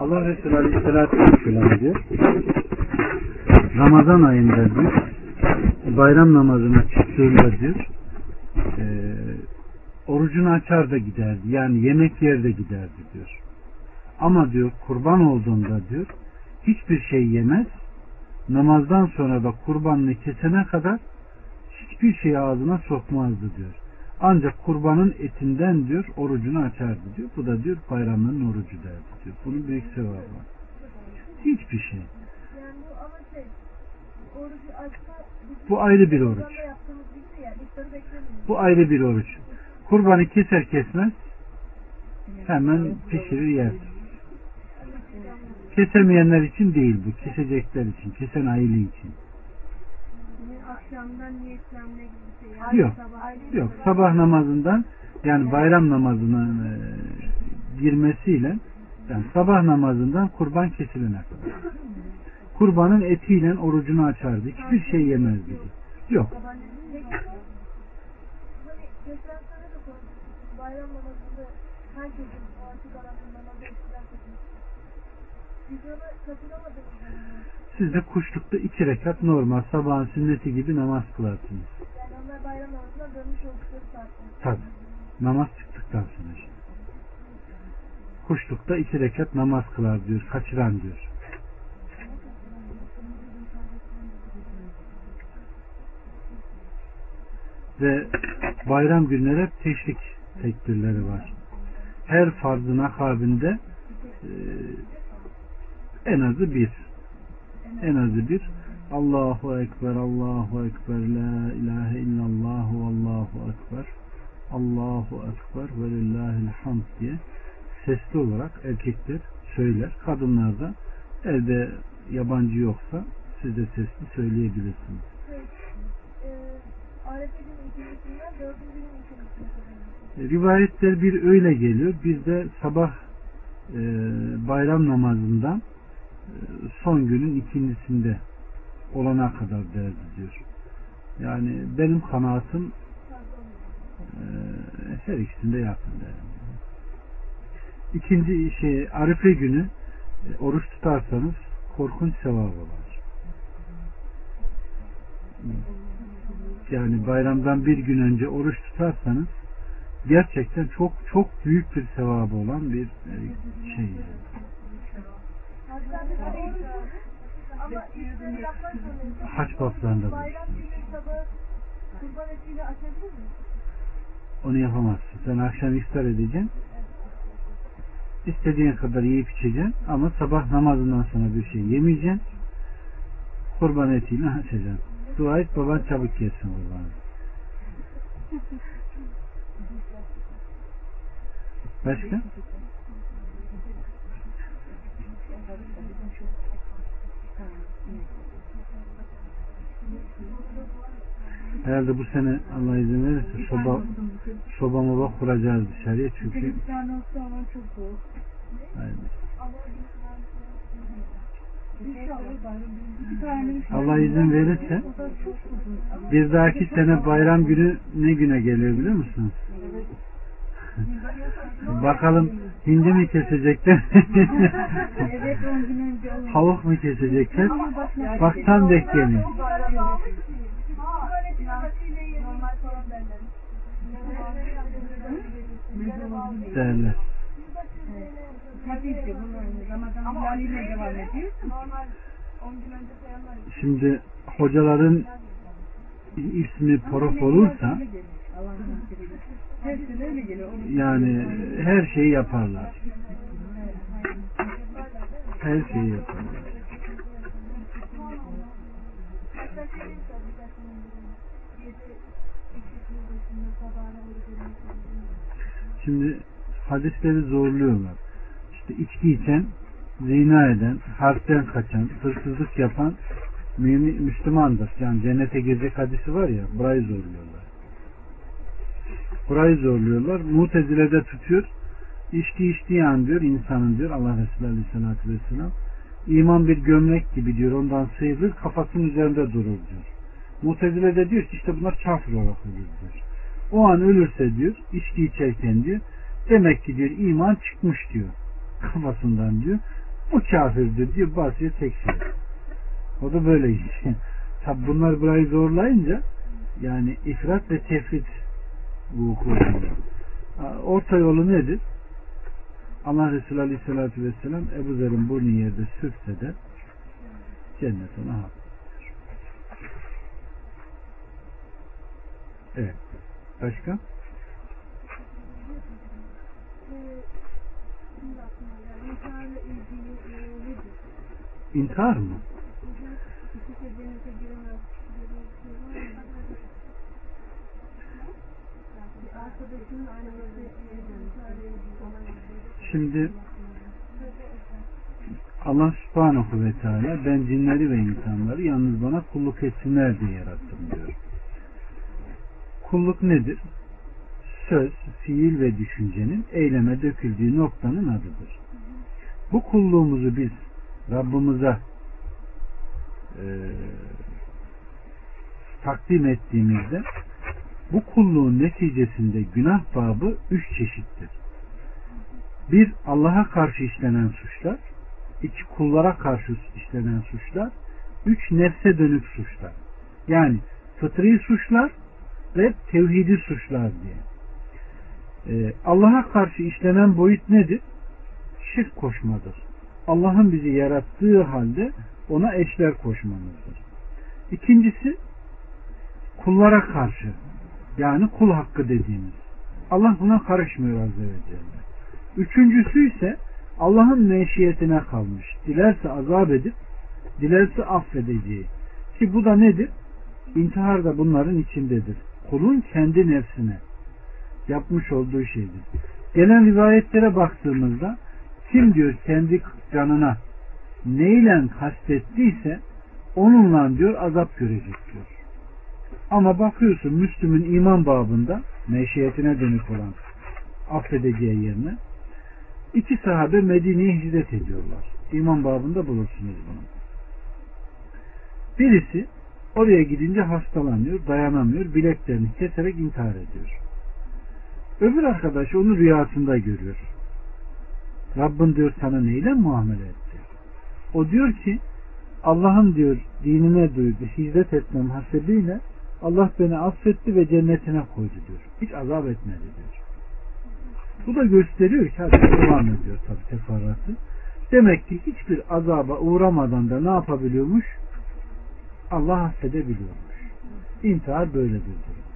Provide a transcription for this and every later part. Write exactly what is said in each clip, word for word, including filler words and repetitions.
Allah Resulü Aleyhisselatü Vesselam diyor, Ramazan ayında diyor, bayram namazına çıktığında diyor, e, orucunu açar da giderdi. Yani yemek yer de giderdi diyor. Ama diyor kurban olduğunda diyor, hiçbir şey yemez. Namazdan sonra da kurbanını kesene kadar hiçbir şey ağzına sokmazdı diyor. Ancak kurbanın etinden diyor orucunu açardı diyor. Bu da diyor bayramların orucu derdi diyor. Bunun büyük sevabı var. Hiçbir şey. Bu ayrı bir oruç. Bu ayrı bir oruç. Kurbanı keser kesmez hemen pişirir yer. Kesemeyenler için değil bu. Kesecekler için. Kesen aile için. Yok. Yok. Sabah namazından yani bayram namazına e, girmesiyle yani sabah namazından kurban kesilene kadar. Kurbanın etiyle orucunu açardı. Hiçbir şey yemezdi. Yok. Siz de kuşlukta iki rekat normal sabahın sünneti gibi namaz kılarsınız. Yani onlar bayram namazına dönmüş oldukları farklı. Tabii. Namaz çıktıktan sonra işte. Kuşlukta iki rekat namaz kılar diyor. Kaçıran diyor. Ve bayram günleri hep teşrik tekbirleri var. Her farzın akabinde e, en azı bir. En azı bir Allahu Ekber, Allahu Ekber, La ilahe illallah, Allahu Ekber, Allahu Ekber ve lillahil hamd diye sesli olarak erkekler söyler. Kadınlar da evde yabancı yoksa siz de sesli söyleyebilirsiniz. Rivayetler bir öyle geliyor. Bir de sabah e, bayram namazından son günün ikincisinde olana kadar derdi diyor. Yani benim kanaatim e, her ikisinde yakın derdi. İkinci şey Arife günü e, oruç tutarsanız korkunç sevabı var. Yani bayramdan bir gün önce oruç tutarsanız gerçekten çok çok büyük bir sevabı olan bir e, şey yani. Haç baflarında bayram günü sabah kurban etiyle açabilir miyim? Onu yapamazsın. Sen akşam iftar edeceksin. İstediğin kadar yiyip içeceksin ama sabah namazından sonra bir şey yemeyeceksin. Kurban etiyle açacaksın. Dua et baban çabuk yesin kurbanı. Başka? Herhalde bu sene Allah izin verirse soba soba moba kuracağız dışarıya çünkü Allah izin verirse bir dahaki sene bayram günü ne güne gelir biliyor musunuz? Bakalım hindi mi kesecekler? Havuk mu kesecekler? Bak tam denk geliyor. Değerler. Şimdi hocaların ismi Prof olursa yani her şeyi yaparlar. Her şeyi yaparlar. Şimdi hadisleri zorluyorlar. İşte içki içen, zina eden, harpten kaçan, hırsızlık yapan mümin, Müslümandır. Yani cennete girecek hadisi var ya, burayı zorluyorlar. Burayı zorluyorlar. Mu'tezilede tutuyor. İçki içtiği an diyor, insanın diyor Allah Resulü Aleyhisselatü Vesselam iman bir gömlek gibi diyor, ondan sıyrılır, kafasının üzerinde durur diyor. Mu'tezilede diyor ki işte bunlar kafir olarak ölür diyor. O an ölürse diyor, içki içerken diyor, demek ki diyor iman çıkmış diyor kafasından diyor. bu kafirdir diye basıyor tekfir. O da böyle işte. Tabi bunlar burayı zorlayınca yani ifrat ve tefrit vuku oluyor. Orta yolu nedir? Allah Resulü Aleyhisselatü Vesselam Ebu Zer'in burnu yerde sürtse de cennet ona hak. Evet. Başka? İntihar mı? Şimdi Allah Subhanahu ve Teala ben cinleri ve insanları yalnız bana kulluk etsinler diye yarattım diyor. Kulluk nedir? Söz, fiil ve düşüncenin eyleme döküldüğü noktanın adıdır. Bu kulluğumuzu biz Rabbimize e, takdim ettiğimizde bu kulluğun neticesinde günah babı üç çeşittir. Bir, Allah'a karşı işlenen suçlar, iki, kullara karşı işlenen suçlar, üç, nefse dönük suçlar. Yani fıtri suçlar ve tevhidi suçlar diye. Ee, Allah'a karşı işlenen boyut nedir? Şirk koşmadır. Allah'ın bizi yarattığı halde ona eşler koşmamızdır. İkincisi, kullara karşı, yani kul hakkı dediğimiz. Allah buna karışmıyor Azze ve Celle. Üçüncüsü ise Allah'ın menşiyetine kalmış. Dilerse azap edip, dilerse affedeceği. Ki bu da nedir? İntihar da bunların içindedir. Kulun kendi nefsine yapmış olduğu şeydir. Gelen rivayetlere baktığımızda kim diyor kendi canına neyle kastettiyse onunla diyor azap görecek diyor. Ama bakıyorsun Müslüm'ün iman babında menşiyetine dönük olan affedeceği yerine iki sahabe Medine'ye hicret ediyorlar. İman babında bulursunuz bunu. Birisi oraya gidince hastalanıyor, dayanamıyor, bileklerini keserek intihar ediyor. Öbür arkadaş onu rüyasında görüyor. Rabbin diyor sana neyle muamele etti? O diyor ki Allah'ın diyor dinine duydu, hicret etmem hasebiyle Allah beni affetti ve cennetine koydu diyor. Hiç azap etmedi diyor. Bu da gösteriyor ki devam ediyor tabi teferruatı. Demek ki hiçbir azaba uğramadan da ne yapabiliyormuş? Allah affedebiliyormuş. İntihar böyle bir durum.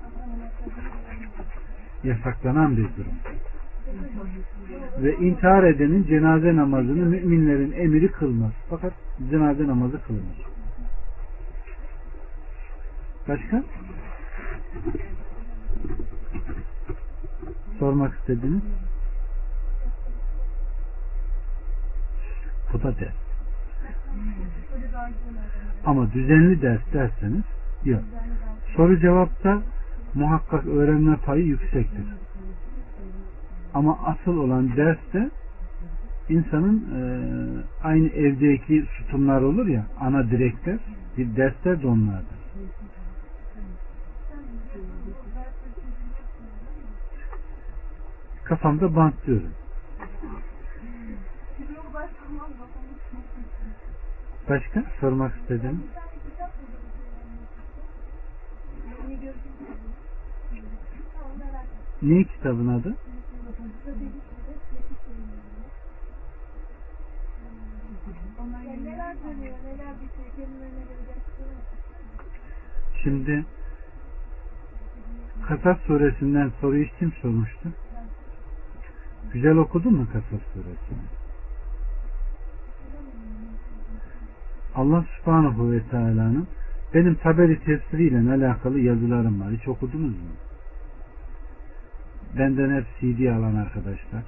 Yasaklanan bir durum. Ve intihar edenin cenaze namazını müminlerin emiri kılmaz. Fakat cenaze namazı kılınır. Başka? Sormak istediğiniz? Bu da ders. Ama düzenli ders derseniz yok. Soru cevapta muhakkak öğrenme payı yüksektir. Ama asıl olan derste insanın e, aynı evdeki sütunlar olur ya, ana direkler, bir dersler de onlardır. Kafamda bantlıyorum. Başka sormak istedim. Ne kitabın adı? Şimdi Kasas suresinden soruyu kim sormuştu? Güzel okudun mu Kasas suresini? Allah Subhanahu ve Teala'nın benim Taberi tefsiriyle alakalı yazılarım var. Hiç okudunuz mu? Benden hep C D alan arkadaşlar.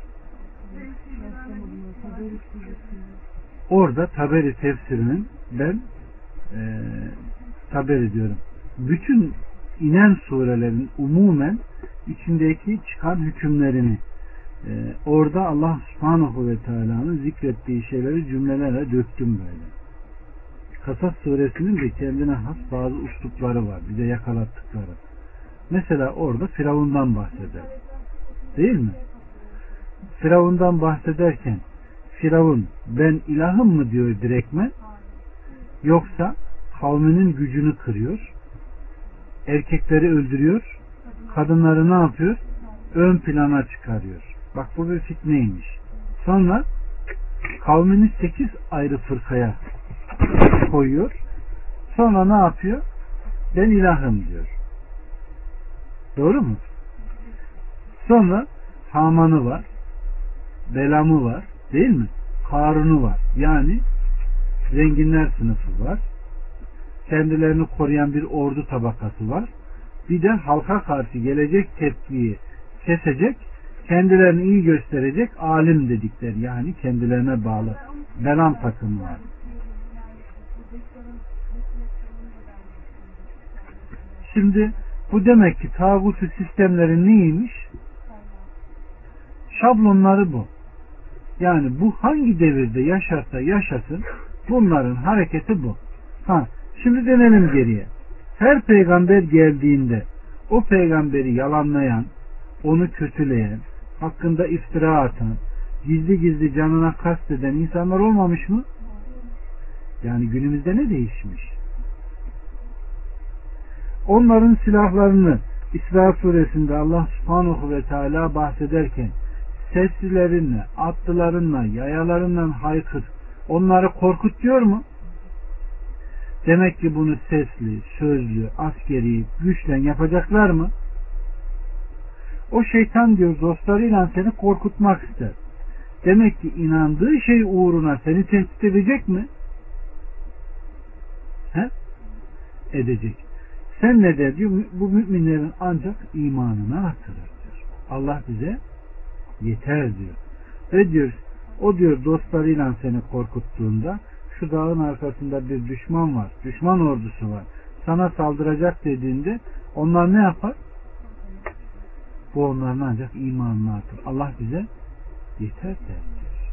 Orada Taberi tefsirinin ben e, Taberi diyorum. Bütün inen surelerin umumen içindeki çıkan hükümlerini e, orada Allah Subhanahu ve Teala'nın zikrettiği şeyleri cümlelerle döktüm böyle. Kasas suresinin de kendine has bazı uslupları var. Bize yakalattıkları. Mesela orada Firavun'dan bahseder. Değil mi? Firavun'dan bahsederken Firavun ben ilahım mı diyor direktmen, yoksa kavminin gücünü kırıyor, erkekleri öldürüyor, kadınları ne yapıyor? Ön plana çıkarıyor. Bak bu bir fitneymiş. Sonra kavmini sekiz ayrı fırkaya koyuyor. Sonra ne yapıyor? Ben ilahım diyor. Doğru mu? Sonra Haman'ı var, Belam'ı var, değil mi? Karun'u var. Yani zenginler sınıfı var. Kendilerini koruyan bir ordu tabakası var. Bir de halka karşı gelecek tepkiyi kesecek, kendilerini iyi gösterecek alim dedikleri, yani kendilerine bağlı Belam takımı var. Şimdi bu demek ki tağutü sistemleri neymiş? Şablonları bu. Yani bu hangi devirde yaşarsa yaşasın bunların hareketi bu. Ha, şimdi dönelim geriye. Her peygamber geldiğinde o peygamberi yalanlayan, onu kötüleyen, hakkında iftira atan, gizli gizli canına kasteden insanlar olmamış mı? Yani günümüzde ne değişmiş? Onların silahlarını İsra suresinde Allah subhanahu ve teala bahsederken seslilerinle, atlılarınla, yayalarından haykır, onları korkut diyor mu? Demek ki bunu sesli, sözlü, askeri, güçle yapacaklar mı? O şeytan diyor dostlarıyla seni korkutmak ister. Demek ki inandığı şey uğruna seni tehdit edecek mi? He? Edecek. Sen ne der diyor? Bu müminlerin ancak imanını artırır diyor. Allah bize yeter diyor. Ve diyor o diyor dostlarıyla seni korkuttuğunda şu dağın arkasında bir düşman var. Düşman ordusu var. Sana saldıracak dediğinde onlar ne yapar? Bu onların ancak imanını artır. Allah bize yeter der diyor.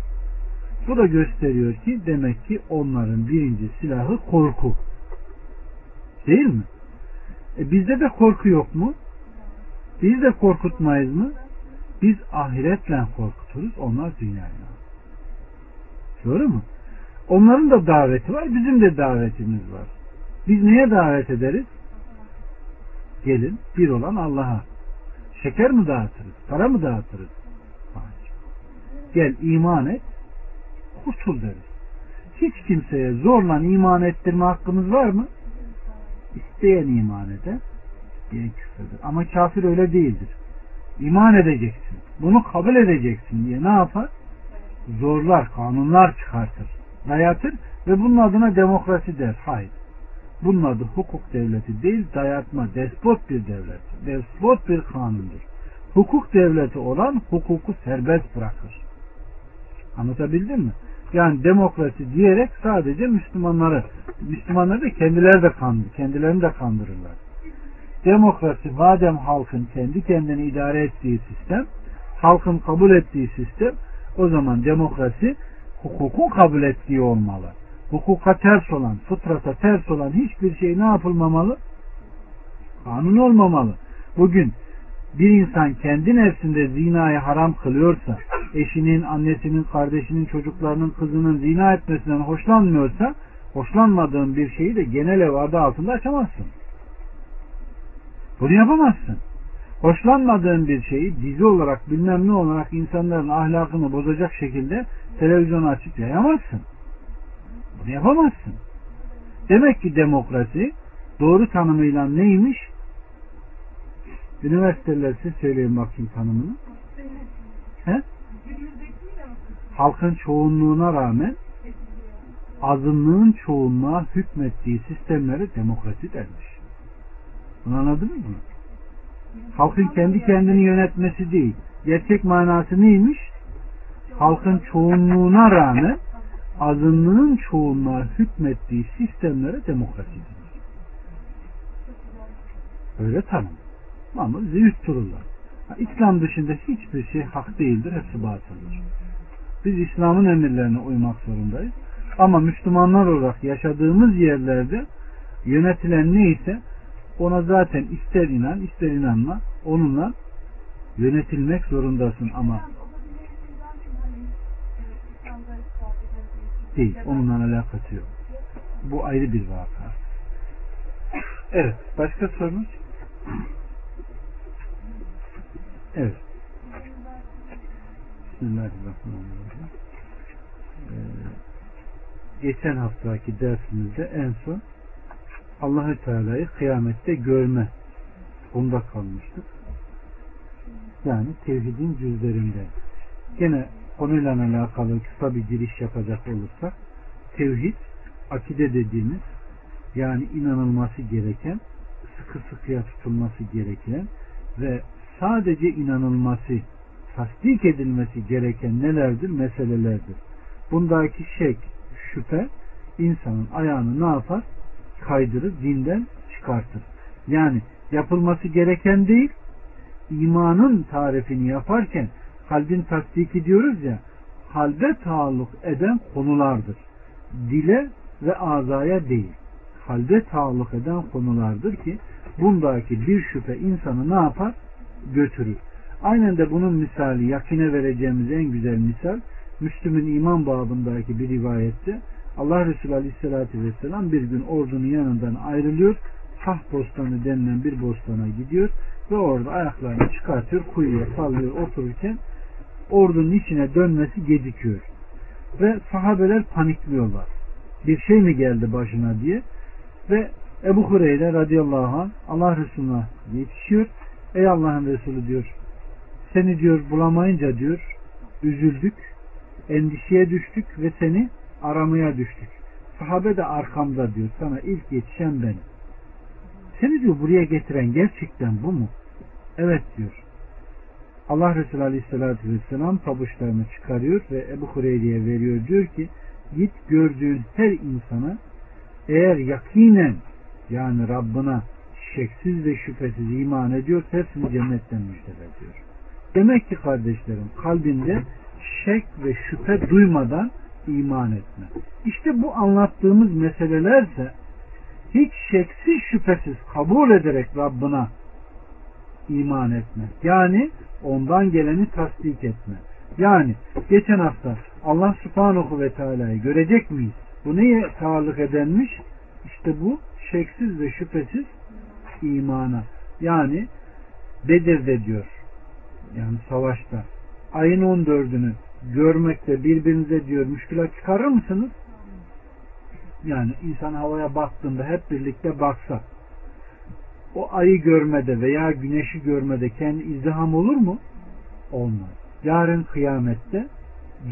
Bu da gösteriyor ki demek ki onların birinci silahı korku. Değil mi? E bizde de korku yok mu? Biz de korkutmayız mı? Biz ahiretle korkuturuz. Onlar dünyayla. Doğru mu? Onların da daveti var. Bizim de davetimiz var. Biz neye davet ederiz? Gelin bir olan Allah'a. Şeker mi dağıtırız? Para mı dağıtırız? Hayır. Gel iman et, kurtul deriz. Hiç kimseye zorla iman ettirme hakkımız var mı? İsteyen iman eder, isteyen küfredir. Ama kafir öyle değildir. İman edeceksin, bunu kabul edeceksin diye ne yapar? Zorlar, kanunlar çıkartır, dayatır ve bunun adına demokrasi der. Hayır. Bunun adı hukuk devleti değil, dayatma, despot bir devlet, despot bir kanundur. Hukuk devleti olan hukuku serbest bırakır. Anlatabildim mi? Yani demokrasi diyerek sadece Müslümanları, Müslümanları da kendileri de kandırır, kendilerini de kandırırlar. Demokrasi madem halkın kendi kendini idare ettiği sistem, halkın kabul ettiği sistem, o zaman demokrasi hukukun kabul ettiği olmalı. Hukuka ters olan, fıtrata ters olan hiçbir şey ne yapılmamalı? Kanun olmamalı. Bugün bir insan kendi nefsinde zinayı haram kılıyorsa, eşinin, annesinin, kardeşinin, çocuklarının, kızının zina etmesinden hoşlanmıyorsa, hoşlanmadığın bir şeyi de genel ev adı altında açamazsın. Bunu yapamazsın. Hoşlanmadığın bir şeyi dizi olarak, bilmem ne olarak insanların ahlakını bozacak şekilde televizyonu açıp yayamazsın. Bunu yapamazsın. Demek ki demokrasi doğru tanımıyla neymiş? Üniversiteler siz söyleyin bakayım tanımını. He? Halkın çoğunluğuna rağmen azınlığın çoğunluğa hükmettiği sistemlere demokrasi dermiş. Bunu anladınız mı? Halkın kendi kendini yönetmesi değil. Gerçek manası neymiş? Halkın çoğunluğuna rağmen azınlığın çoğunluğa hükmettiği sistemlere demokrasi denir. Öyle tanım. Ama züğürt dururlar. İslam dışında hiçbir şey hak değildir, hepsi batıldır. Biz İslam'ın emirlerine uymak zorundayız. Ama Müslümanlar olarak yaşadığımız yerlerde yönetilen neyse ona zaten ister inan ister inanma onunla yönetilmek zorundasın ama değil. Onunla alakası yok. Bu ayrı bir vaka. Evet. Başka sorunuz? Evet. Bismillahirrahmanirrahim. Ee, geçen haftaki dersimizde en son Allah-u Teala'yı kıyamette görme onda kalmıştık. Yani tevhidin cüzlerinde. Gene konuyla alakalı kısa bir giriş yapacak olursak, tevhid, akide dediğimiz, yani inanılması gereken, sıkı sıkıya tutulması gereken ve sadece inanılması, tasdik edilmesi gereken nelerdir? Meselelerdir. Bundaki şek, şüphe insanın ayağını ne yapar? Kaydırır, dinden çıkartır. Yani yapılması gereken değil, imanın tarifini yaparken kalbin tasdiki diyoruz ya, kalbe taalluk eden konulardır. Dile ve azaya değil. Kalbe taalluk eden konulardır ki bundaki bir şüphe insanı ne yapar? Götürür. Aynen de bunun misali, yakine vereceğimiz en güzel misal, Müslüm'ün iman babındaki bir rivayette Allah Resulü Aleyhisselatü Vesselam bir gün ordunun yanından ayrılıyor, Fah bostanı denilen bir bostana gidiyor ve orada ayaklarını çıkartıyor, kuyuya sallıyor otururken ordunun içine dönmesi gecikiyor. Ve sahabeler panikliyorlar. Bir şey mi geldi başına diye. Ve Ebu Hureyre radıyallahu anh Allah Resulü'ne yetişiyor. Ey Allah'ın Resulü diyor, seni diyor bulamayınca diyor üzüldük, endişeye düştük ve seni aramaya düştük. Sahabe de arkamda diyor, sana ilk yetişen benim. Seni diyor buraya getiren gerçekten bu mu? Evet diyor. Allah Resulü Aleyhisselatü Vesselam pabuçlarını çıkarıyor ve Ebu Hureyre'ye veriyor, diyor ki git gördüğün her insana eğer yakinen yani Rabbına şeksiz ve şüphesiz iman ediyor, hepsini cennetten müjdele diyor. Demek ki kardeşlerim, kalbinde şek ve şüphe duymadan iman etme. İşte bu anlattığımız meselelerse hiç şeksiz şüphesiz kabul ederek Rabbına iman etme. Yani ondan geleni tasdik etme. Yani geçen hafta Allah Subhanahu ve Teala'yı görecek miyiz? Bu neye taalluk edenmiş? İşte bu şeksiz ve şüphesiz imana. Yani Bedir'de diyor, yani savaşta ayın on dördünü görmekte birbirinize diyor müşkülat çıkarır mısınız? Yani insan havaya baktığında hep birlikte baksa, o ayı görmede veya güneşi görmede kendi izdiham olur mu? Olmaz. Yarın kıyamette,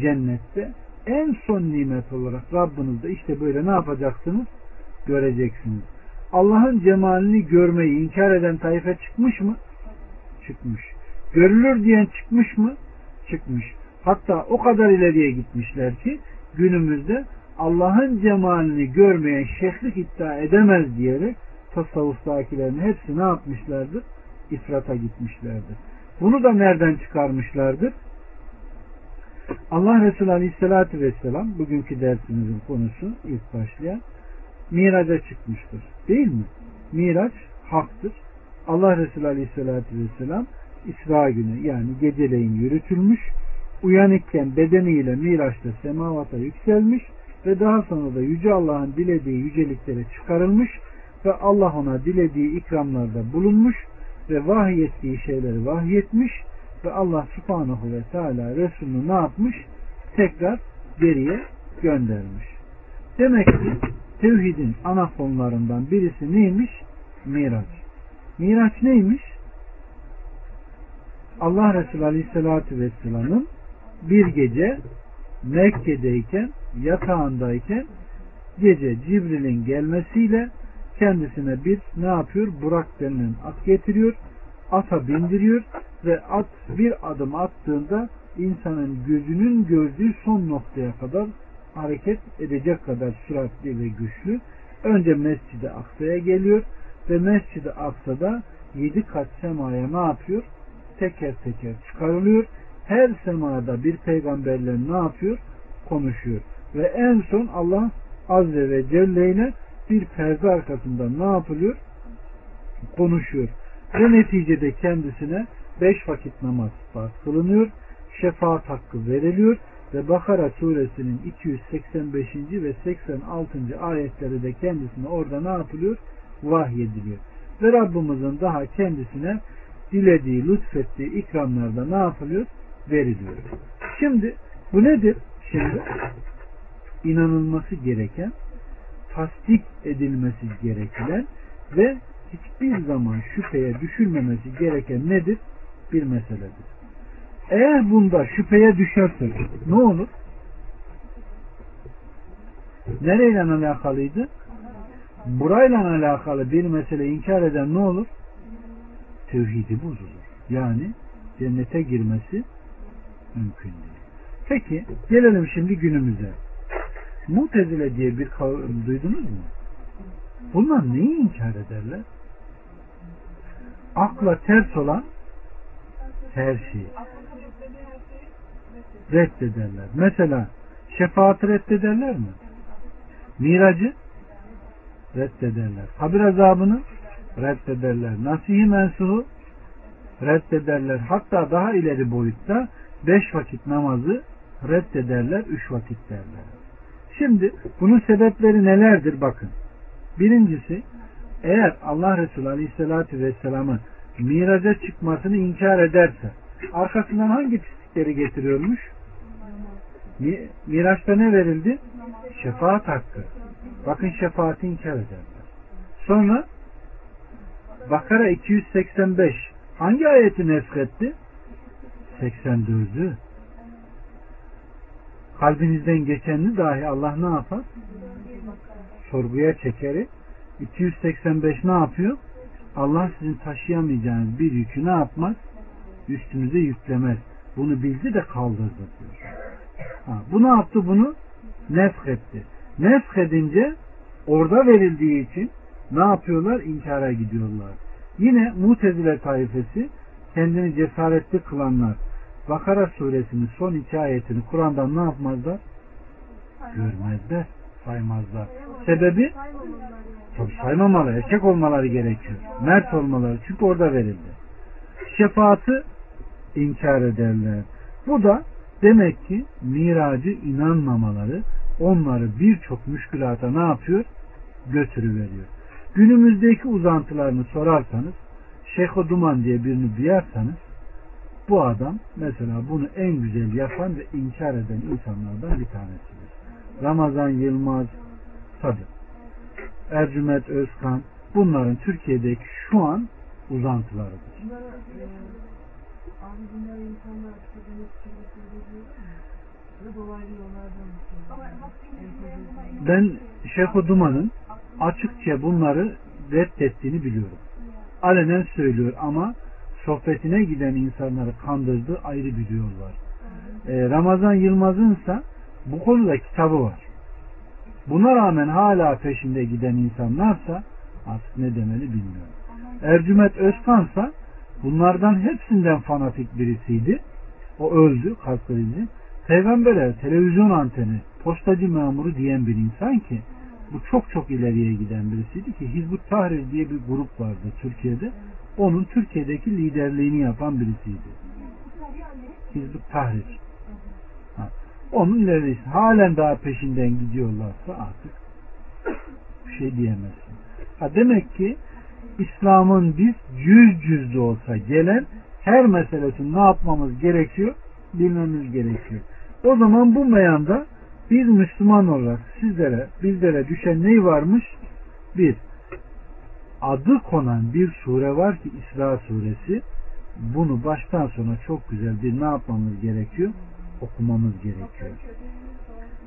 cennette en son nimet olarak Rabbinizde işte böyle ne yapacaksınız? Göreceksiniz. Allah'ın cemalini görmeyi inkar eden tayfe çıkmış mı? Çıkmış. Görülür diyen çıkmış mı? Çıkmış. Hatta o kadar ileriye gitmişler ki günümüzde Allah'ın cemalini görmeyen şeyhlik iddia edemez diyerek tasavvuftakilerin hepsi ne yapmışlardır? İfrata gitmişlerdir. Bunu da nereden çıkarmışlardır? Allah Resulü Aleyhisselatü Vesselam bugünkü dersimizin konusu ilk başlayan Miraç'a çıkmıştır. Değil mi? Miraç haktır. Allah Resulü Aleyhisselatü Vesselam İsra günü yani geceleyin yürütülmüş, uyanıkken bedeniyle Miraç'ta semavata yükselmiş ve daha sonra da Yüce Allah'ın dilediği yüceliklere çıkarılmış ve Allah ona dilediği ikramlarda bulunmuş ve vahyettiği şeyleri vahyetmiş ve Allah Subhanahu ve Teala Resulünü ne yapmış? Tekrar geriye göndermiş. Demek ki tevhidin ana konularından birisi neymiş? Miraç. Miraç neymiş? Allah Resulü Aleyhisselatü Vesselam'ın bir gece Mekke'deyken, yatağındayken gece Cibril'in gelmesiyle kendisine bir ne yapıyor? Burak denilen at getiriyor, ata bindiriyor ve at bir adım attığında insanın gözünün gördüğü son noktaya kadar hareket edecek kadar süratli ve güçlü. Önce Mescid-i Aksa'ya geliyor ve Mescid-i Aksa'da yedi kat semaya ne yapıyor? Teker teker çıkarılıyor. Her semada bir peygamberle ne yapıyor? Konuşuyor. Ve en son Allah Azze ve Celle ile bir perde arkasında ne yapılıyor? Konuşuyor. Ve neticede kendisine beş vakit namaz farz kılınıyor. Şefaat hakkı veriliyor ve Bakara suresinin iki yüz seksen beşinci ve seksen altıncı ayetleri de kendisine orada ne yapılıyor? Vahyediliyor. Ve Rabbimizin daha kendisine dilediği, lütfettiği ikramlarda ne yapılıyor? Veriliyor. Şimdi bu nedir? Şimdi inanılması gereken, tasdik edilmesi gereken ve hiçbir zaman şüpheye düşülmemesi gereken nedir? Bir meseledir. Eğer bunda şüpheye düşersek ne olur? Nereyle alakalıydı? Burayla alakalı bir mesele inkar eden ne olur? Tevhidi bozulur. Yani cennete girmesi mümkün değil. Peki gelelim şimdi günümüze. Mutezile diye bir kavram duydunuz mu? Bunlar neyi inkar ederler? Akla ters olan her şeyi reddederler. Mesela şefaati reddederler mi? Miracı reddederler. Kabir azabını reddederler. Nasihi mensuhu reddederler. Hatta daha ileri boyutta beş vakit namazı reddederler, üç vakit derler. Şimdi bunun sebepleri nelerdir? Bakın. Birincisi, eğer Allah Resulü Aleyhisselatü Vesselam'ın miraca çıkmasını inkar ederse arkasından hangi pislikleri getiriyormuş? Miraçta ne verildi? Şefaat hakkı. Bakın şefaati inkar ederler. Sonra Bakara iki yüz seksen beş hangi ayeti nefretti? seksen dördü. Kalbinizden geçenini dahi Allah ne yapar? Sorguya çekeri. iki yüz seksen beş ne yapıyor? Allah sizin taşıyamayacağınız bir yükü ne yapmaz? Üstünüze yüklemez. Bunu bildi de kaldırdı diyor. Ha, bu ne yaptı? Bunu nefretti. Nefredince orada verildiği için ne yapıyorlar? İnkara gidiyorlar. Yine Mutezile tayfesi, kendini cesaretli kılanlar Bakara suresinin son iki ayetini Kur'an'dan ne yapmazlar? Görmezler, saymazlar. Sebebi? Tabii saymamaları, erkek olmaları gerekiyor. Mert olmaları, çünkü orada verildi. Şefaati inkar ederler. Bu da demek ki miracı inanmamaları onları birçok müşkülata ne yapıyor? Götürüveriyor. Günümüzdeki uzantılarını sorarsanız, Şeyh-i Duman diye birini duyarsanız, bu adam mesela bunu en güzel yapan ve inkar eden insanlardan bir tanesidir. Ramazan Yılmaz, tabii Ercüment Özkan, bunların Türkiye'deki şu an uzantılarıdır. Ben Şeyh-i Duman'ın açıkça bunları reddettiğini biliyorum. Alenen söylüyor ama sohbetine giden insanları kandırdığı ayrı bir yol var. Ee, Ramazan Yılmaz'ın ise bu konuda kitabı var. Buna rağmen hala peşinde giden insanlarsa artık ne demeli bilmiyorum. Ercüment Özkan ise bunlardan hepsinden fanatik birisiydi. O öldü, kalp krizi. Peygamber'e televizyon anteni, postacı memuru diyen bir insan ki bu çok çok ileriye giden birisiydi ki Hizbut Tahrir diye bir grup vardı Türkiye'de. Onun Türkiye'deki liderliğini yapan birisiydi. Hizbut Tahrir. Ha. Onun ilerisi halen daha peşinden gidiyorlarsa artık bir şey diyemezsin. Ha, demek ki İslam'ın biz yüz cüzde olsa gelen her meselesini ne yapmamız gerekiyor? Bilmemiz gerekiyor. O zaman bu meyanda biz Müslüman olarak sizlere, bizlere düşen ney varmış? Bir, adı konan bir sure var ki İsra suresi. Bunu baştan sona çok güzel bir ne yapmamız gerekiyor? Okumamız gerekiyor.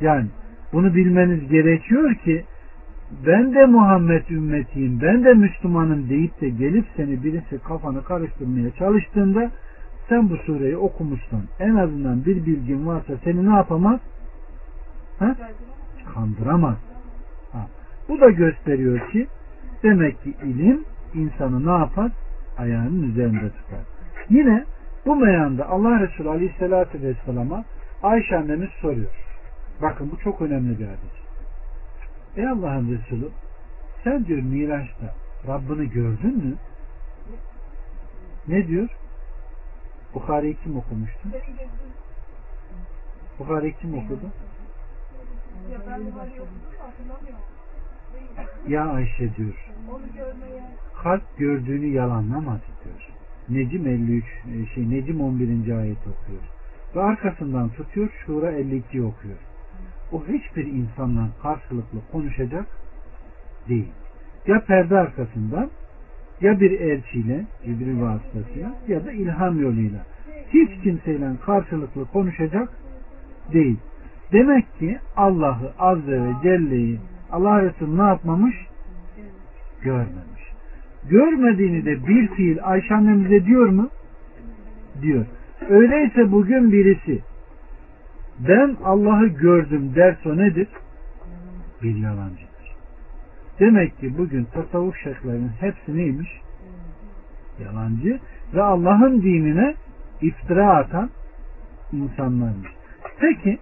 Yani bunu bilmeniz gerekiyor ki ben de Muhammed ümmetiyim, ben de Müslümanım deyip de gelip seni birisi kafanı karıştırmaya çalıştığında sen bu sureyi okumuşsan, en azından bir bilgin varsa seni ne yapamaz? Ha? Kandıramaz. Ha. Bu da gösteriyor ki demek ki ilim insanı ne yapar? Ayağının üzerinde tutar. Yine bu meyanda Allah Resulü Aleyhisselatü Vesselam'a Ayşe annemiz soruyor. Bakın bu çok önemli bir hadis. Ey Allah'ın Resulü, sen diyor Miraç'ta Rabbini gördün mü? Ne diyor? Bukhari'yi kim okumuştu? Bu fareyi kim okudu? Ya ben bu fareyi okudum hatırlamıyorum. Ya Ayşe diyor. Kalp gördüğünü yalanlamadı diyor. Necim elli üç şey Necim on birinci ayet okuyor. Ve arkasından tutuyor Şura elli iki okuyor. O hiçbir insanla karşılıklı konuşacak değil. Ya perde arkasından, ya bir elçiyle, Cibril vasıtasıyla, ya da ilham yoluyla. Hiç kimseyle karşılıklı konuşacak değil. Demek ki Allah'ı Azze ve Celle'yi Allah Resulü ne yapmamış? Görmemiş. Görmediğini de bir fiil Ayşe annemize diyor mu? Diyor. Öyleyse bugün birisi ben Allah'ı gördüm derse o nedir? Bir yalancıdır. Demek ki bugün tasavvuf şeyhlerinin hepsi neymiş? Yalancı ve Allah'ın dinine iftira atan insanlarmış. Peki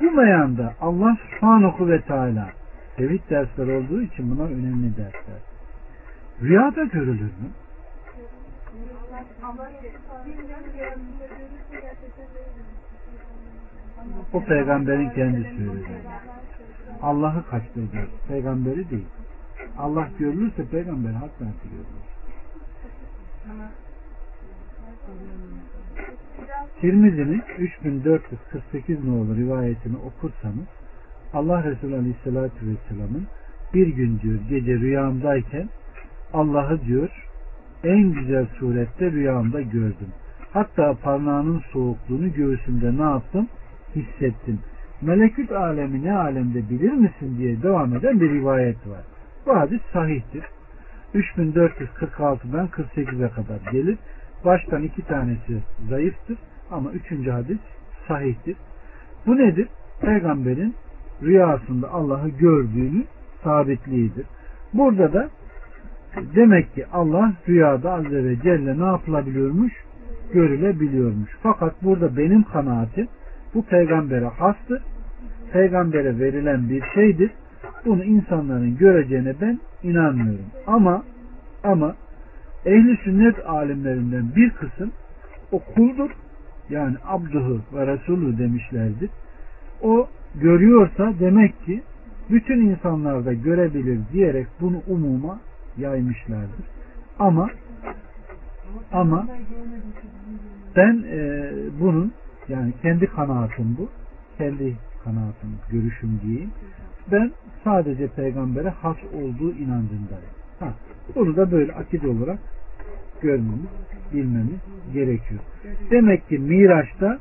bu meyanda Allah Subhanahu ve Teala tevhid dersleri olduğu için bunlar önemli dersler. Rüyada görülür mü? O peygamberin kendisi söyledi. Allah'ı kastediyor. Peygamberi değil. Allah görülürse peygamber hatta görülür. Tirmizi'nin üç bin dört yüz kırk sekiz numaralı rivayetini okursanız Allah Resulü Aleyhisselatü Vesselam'ın bir gün diyor gece rüyamdayken Allah'ı diyor en güzel surette rüyamda gördüm. Hatta parmağının soğukluğunu göğsümde ne yaptım? Hissettim. Melekut alemi ne alemde bilir misin diye devam eden bir rivayet var. Bu hadis sahihtir. üç bin dört yüz kırk altıdan kırk sekize kadar gelir. Baştan iki tanesi zayıftır ama üçüncü hadis sahihtir. Bu nedir? Peygamberin rüyasında Allah'ı gördüğünü sabitliğidir. Burada da demek ki Allah rüyada Azze ve Celle ne yapılabiliyormuş? Görülebiliyormuş. Fakat burada benim kanaatim bu peygambere hastır. Peygambere verilen bir şeydir. Bunu insanların göreceğine ben inanmıyorum. Ama ama ehli sünnet alimlerinden bir kısım o kuldur. Yani abduhu ve resulü demişlerdir. O görüyorsa demek ki bütün insanlar da görebilir diyerek bunu umuma yaymışlardır. Ama ama ben e, bunun yani kendi kanaatim bu. Kendi kanaatim, görüşüm diyeyim. Ben sadece peygambere has olduğu inancındayım. Ha, bunu da böyle akid olarak görmemiz, bilmemiz gerekiyor. Demek ki Miraç'ta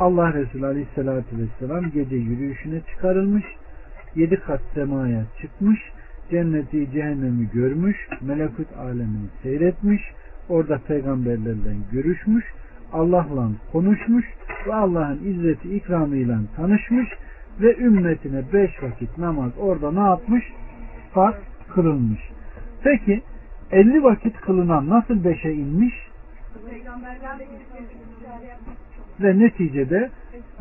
Allah Resulü Aleyhisselatü Vesselam gece yürüyüşüne çıkarılmış, yedi kat semaya çıkmış, cenneti, cehennemi görmüş, melekut alemini seyretmiş, orada peygamberlerden görüşmüş, Allah'la konuşmuş ve Allah'ın izzeti ikramıyla tanışmış ve ümmetine beş vakit namaz orada ne yapmış? Farz kılınmış. Peki elli vakit kılınan nasıl beşe inmiş? Ve neticede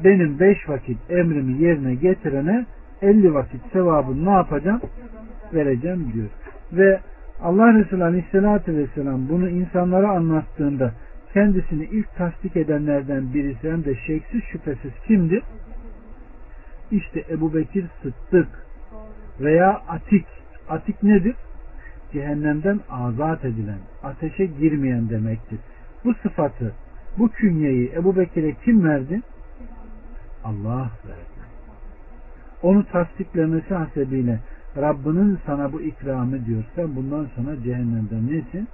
benim beş vakit emrimi yerine getirene elli vakit sevabını ne yapacağım? Vereceğim diyor. Ve Allah Resulü Aleyhisselatü Vesselam bunu insanlara anlattığında kendisini ilk tasdik edenlerden birisi hem de şeksiz şüphesiz kimdir? İşte Ebu Bekir Sıddık veya Atik. Atik nedir? Cehennemden azat edilen, ateşe girmeyen demektir. Bu sıfatı, bu künyeyi Ebu Bekir'e kim verdi? Allah verdi. Onu tasdiklemesi hasebiyle Rabbinin sana bu ikramı diyorsa bundan sonra cehennemden nesin?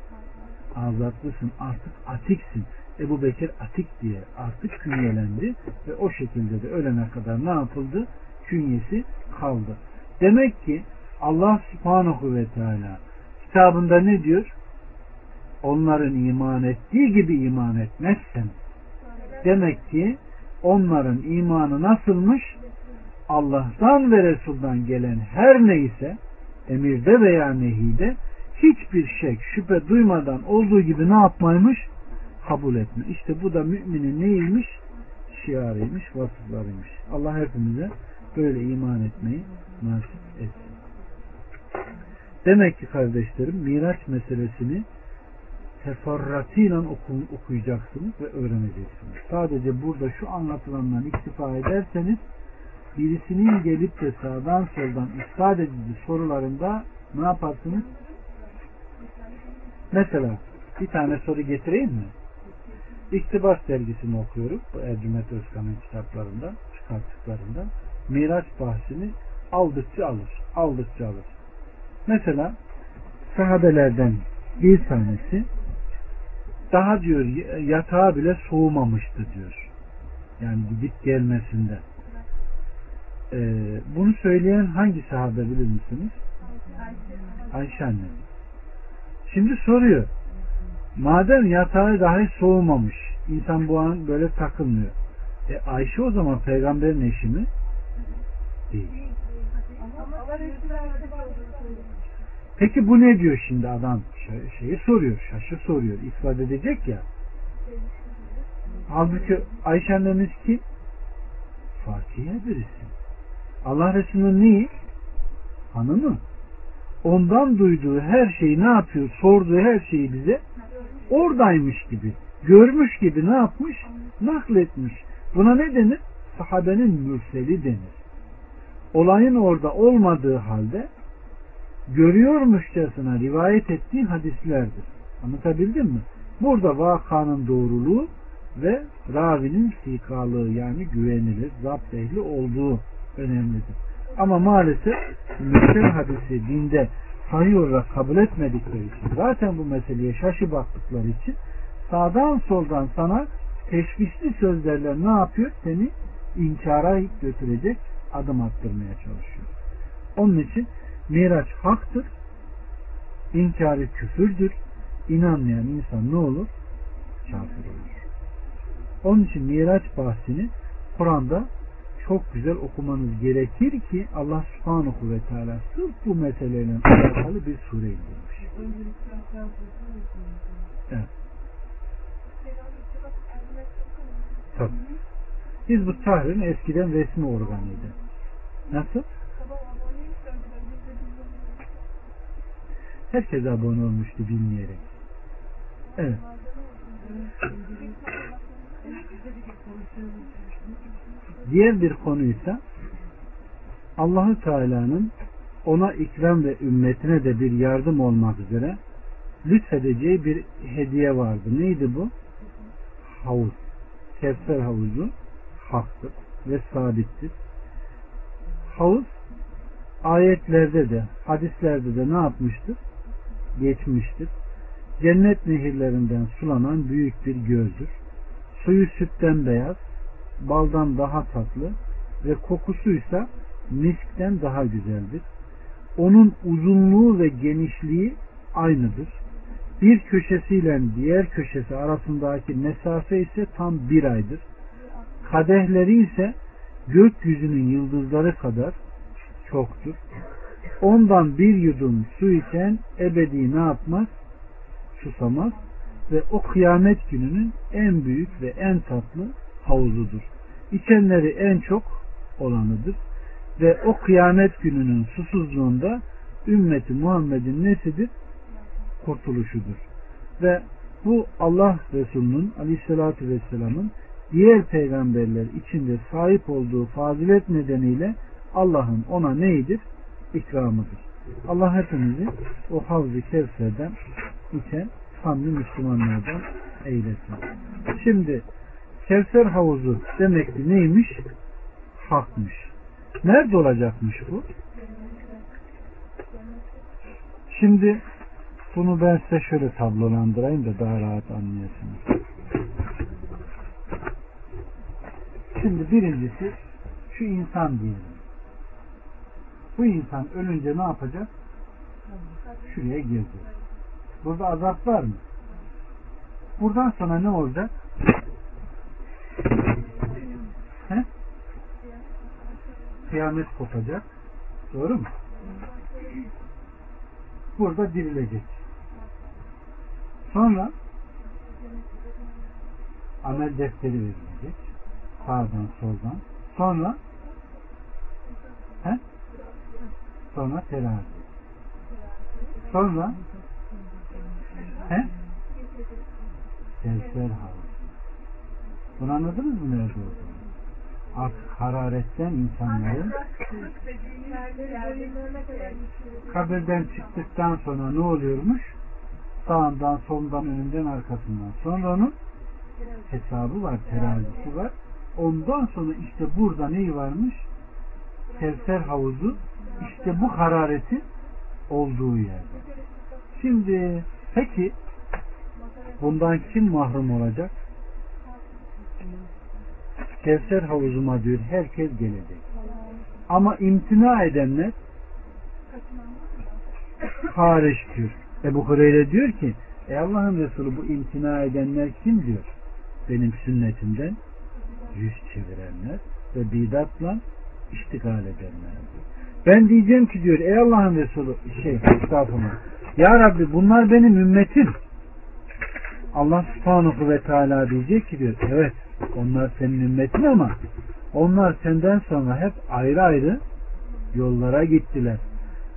Azatlısın, artık atiksin. Ebu Bekir Atik diye artık künyelendi ve o şekilde de ölene kadar ne yapıldı? Künyesi kaldı. Demek ki Allah Subhanahu ve Teala kitabında ne diyor? Onların iman ettiği gibi iman etmezsen. Demek ki onların imanı nasılmış? Allah'tan ve Resul'dan gelen her neyse emirde veya nehide hiçbir şek, şüphe duymadan olduğu gibi ne yapmaymış? Kabul etme. İşte bu da müminin neymiş? Şiarıymış, vasıflarıymış. Allah hepimize böyle iman etmeyi nasip etsin. Demek ki kardeşlerim Miraç meselesini teferratıyla okuyun, okuyacaksınız ve öğreneceksiniz. Sadece burada şu anlatılandan iktifa ederseniz birisinin gelip de sağdan soldan ispat edici sorularında ne yaparsınız? Mesela bir tane soru getireyim mi? İktibas dergisini okuyorum. Bu Ercüment Özkan'ın kitaplarında, çıkarttıklarında. Miraç bahsini aldıkça alır. Aldıkça alır. Mesela sahabelerden bir tanesi daha diyor yatağa bile soğumamıştı diyor. Yani gidip gelmesinde. Ee, bunu söyleyen hangi sahabe bilir misiniz? Ayşe anne. Şimdi soruyor. Madem yatağı dahi soğumamış, insan bu an böyle takılmıyor. E Ayşe o zaman peygamberin eşi mi? Değil. Peki bu ne diyor şimdi adam? Şeyi soruyor, şaşı soruyor. İspat edecek ya. Halbuki Ayşe annemiz ki Fatiha birisi. Allah Resulü'nün neyi? Hanımı. Ondan duyduğu her şeyi ne yapıyor? Sorduğu her şeyi bize oradaymış gibi, görmüş gibi ne yapmış? Nakletmiş. Buna ne denir? Sahabenin mürseli denir. Olayın orada olmadığı halde görüyormuşçasına rivayet ettiği hadislerdir. Anlatabildim mi? Burada vakanın doğruluğu ve ravinin sikalığı yani güvenilir, zapt ehli olduğu önemlidir. Ama maalesef mürsel hadisi dinde sahih olarak kabul etmedikleri için, zaten bu meseleye şaşı baktıkları için sağdan soldan sana teşvisli sözlerle ne yapıyor? Seni inkara götürecek adım attırmaya çalışıyor. Onun için Miraç haktır, inkarı küfürdür. İnanmayan insan ne olur? Kafir olur. Onun için Miraç bahsini Kur'an'da çok güzel okumanız gerekir ki Allah Subhanahu ve Teala sırf bu meseleyle alakalı bir sure indirmiş. Evet. Tabii. Biz bu tahririn eskiden resmi organıydı. Nasıl? Herkes abone olmuştu bilmeyerek. Evet. Diğer bir konuysa Allah-u Teala'nın ona ikram ve ümmetine de bir yardım olmak üzere lütfedeceği bir hediye vardı. Neydi bu? Havuz. Kevser havuzu haktır ve sabittir. Havuz ayetlerde de hadislerde de ne yapmıştır? Geçmiştir. Cennet nehirlerinden sulanan büyük bir göldür. Suyu sütten beyaz, baldan daha tatlı ve kokusuysa miskten daha güzeldir. Onun uzunluğu ve genişliği aynıdır. Bir köşesiyle diğer köşesi arasındaki mesafe ise tam bir aydır. Kadehleri ise gökyüzünün yıldızları kadar çoktur. Ondan bir yudum su içen ebedi ne yapmaz? Susamaz ve o kıyamet gününün en büyük ve en tatlı havuzudur. İçenleri en çok olanıdır. Ve o kıyamet gününün susuzluğunda ümmeti Muhammed'in nesidir? Kurtuluşudur. Ve bu Allah Resulü'nün aleyhissalatü vesselamın diğer peygamberler içinde sahip olduğu fazilet nedeniyle Allah'ın ona neyidir? İkramıdır. Allah hepimizi o Havz-ı Kevser'den içen samimi Müslümanlardan eylesin. Şimdi Kevser havuzu demek ki neymiş? Hakmış. Nerede olacakmış bu? Şimdi bunu ben size şöyle tablolandırayım da daha rahat anlayasınız. Şimdi birincisi şu insan diyelim. Bu insan ölünce ne yapacak? Şuraya girecek. Burada azap var mı? Buradan sonra ne olacak? He? Kıyamet kopacak. Doğru mu? Burada dirilecek. Sonra amel defteri verilecek. Sağdan soldan. Sonra he? Sonra terazi. Sonra he? Gençler havası. Bunu anladınız mı nerede olduğunu? Artık hararetten insanların kabirden çıktıktan sonra ne oluyormuş? Sağından, solundan, önünden, arkasından. Sonra onun hesabı var, terazisi var. Ondan sonra işte burada neyi varmış? Kevser havuzu, işte bu hararetin olduğu yerde. Şimdi peki bundan kim mahrum olacak? Kevser havuzuma diyor herkes gelecek. Ama imtina edenler hariç diyor. Ebu Hureyre diyor ki ey Allah'ın Resulü bu imtina edenler kim diyor? Benim sünnetimden yüz çevirenler ve bidatla iştigal edenler diyor. Ben diyeceğim ki diyor ey Allah'ın Resulü şey estağfurullah. Ya Rabbi bunlar benim ümmetim. Allah subhanahu ve teala diyecek ki diyor evet onlar senin ümmetin ama onlar senden sonra hep ayrı ayrı yollara gittiler.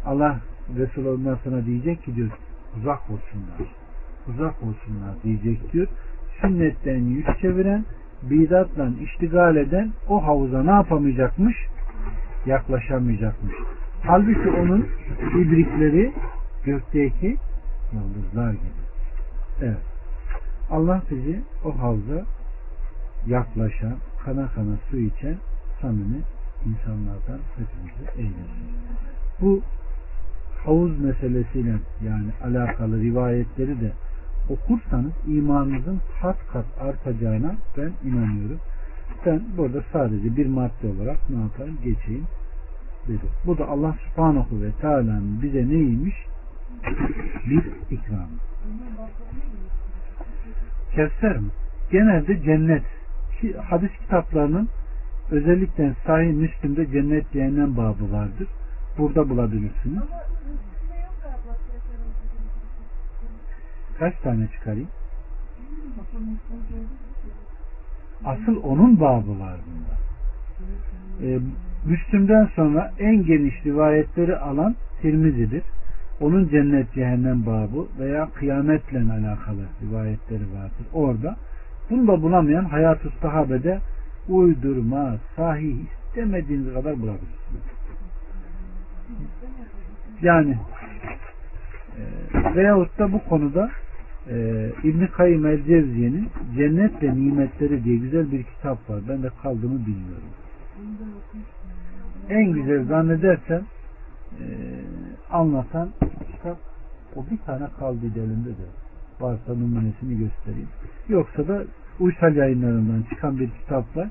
Allah Resulü ondan sonra diyecek ki diyor uzak olsunlar. Uzak olsunlar diyecek diyor. Sünnetten yüz çeviren, bidatla iştigal eden o havuza ne yapamayacakmış? Yaklaşamayacakmış. Halbuki onun ibrikleri gökteki yıldızlar gibi. Evet. Allah bizi o havuza yaklaşan, kana kana su içen samimi insanlardan hepimizi eylesin. Bu havuz meselesiyle yani alakalı rivayetleri de okursanız imanınızın kat kat artacağına ben inanıyorum. Ben burada sadece bir madde olarak ne yapayım geçeyim dedim. Bu da Allah subhanahu ve teala'nın bize neymiş? Bir ikram. Kevser mi? Genelde cennet. Hadis kitaplarının özellikle Sahih Müslim'de cennet cehennem babı vardır. Burada bulabilirsiniz. Kaç tane çıkarayım? Asıl onun babı var bunda. Ee, Müslim'den sonra en geniş rivayetleri alan Tirmizi'dir. Onun cennet cehennem babı veya kıyametle alakalı rivayetleri vardır. Orada bunu da bulamayan Hayat-ı Sahabe'de uydurma, sahih istemediğiniz kadar bulabilirsiniz. Yani e, veyahut da bu konuda e, İbn-i Kayyim el-Cevziye'nin Cennet ve Nimetleri diye güzel bir kitap var. Ben de kaldığımı bilmiyorum. En güzel zannedersem e, anlatan kitap o bir tane kaldı elimde de. Varsa numunesini göstereyim. Yoksa da Uysal Yayınlarından çıkan bir kitap var.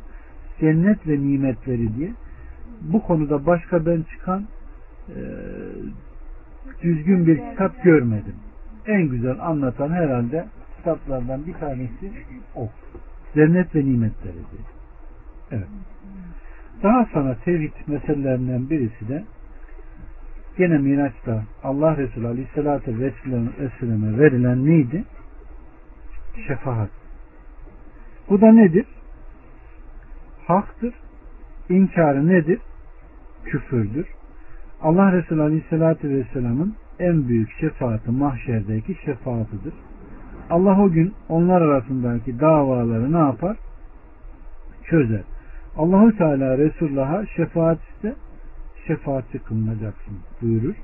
Cennet ve Nimetleri diye. Bu konuda başka ben çıkan e, düzgün bir kitap görmedim. En güzel anlatan herhalde kitaplardan bir tanesi o. Cennet ve Nimetleri diye. Evet. Daha sonra tevhid meselelerinden birisi de gene Miraç'ta Allah Resulü Aleyhisselatü Vesselam'a verilen neydi? Şefaat. Bu da nedir? Haktır. İnkarı nedir? Küfürdür. Allah Resulü Aleyhisselatü Vesselam'ın en büyük şefaati mahşerdeki şefaatidir. Allah o gün onlar arasındaki davaları ne yapar? Çözer. Allahu Teala Resulullah'a şefaat iste, şefaatçi kılınacaksın buyurur.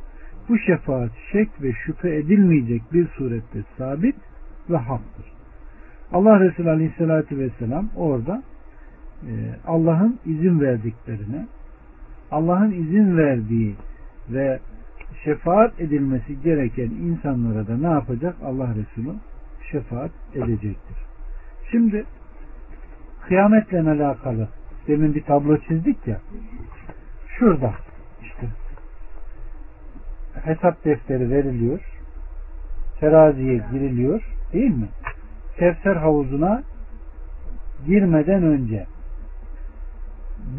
Bu şefaat şek ve şüphe edilmeyecek bir surette sabit ve haktır. Allah Resulü Aleyhisselatü Vesselam orada e, Allah'ın izin verdiklerine, Allah'ın izin verdiği ve şefaat edilmesi gereken insanlara da ne yapacak? Allah Resulü şefaat edecektir. Şimdi kıyametle alakalı demin bir tablo çizdik ya, şurada işte hesap defteri veriliyor, teraziye giriliyor değil mi? Kevser havuzuna girmeden önce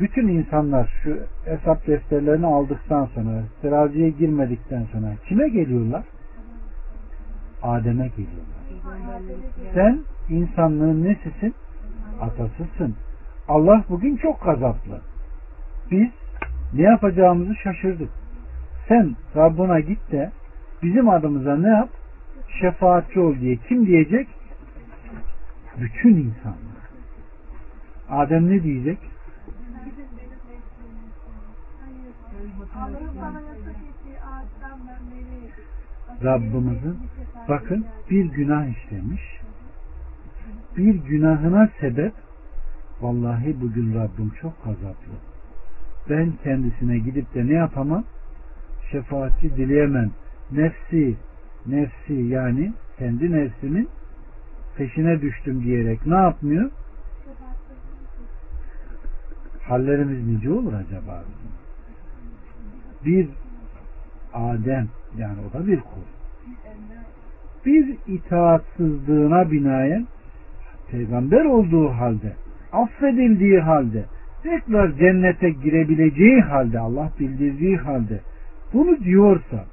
bütün insanlar şu hesap defterlerini aldıktan sonra, teraziye girmedikten sonra kime geliyorlar? Adem'e geliyorlar. Sen insanlığın nesisin? Atasısın. Allah bugün çok gazaplı. Biz ne yapacağımızı şaşırdık. Sen Rabbına git de bizim adımıza ne yap? Şefaatçi ol diye kim diyecek? Bütün insanlar. Adem ne diyecek? Rabbimizin bakın bir günah işlemiş. Bir günahına sebep vallahi bugün Rabbim çok azaplı. Ben kendisine gidip de ne yapamam? Şefaatçi dileyemem. Nefsi, nefsi yani kendi nefsimin peşine düştüm diyerek ne yapmıyor? Hallerimiz nice olur acaba? Bir Adem yani o da bir kul. Bir itaatsızlığına binaen peygamber olduğu halde, affedildiği halde, tekrar cennete girebileceği halde, Allah bildirdiği halde bunu diyorsa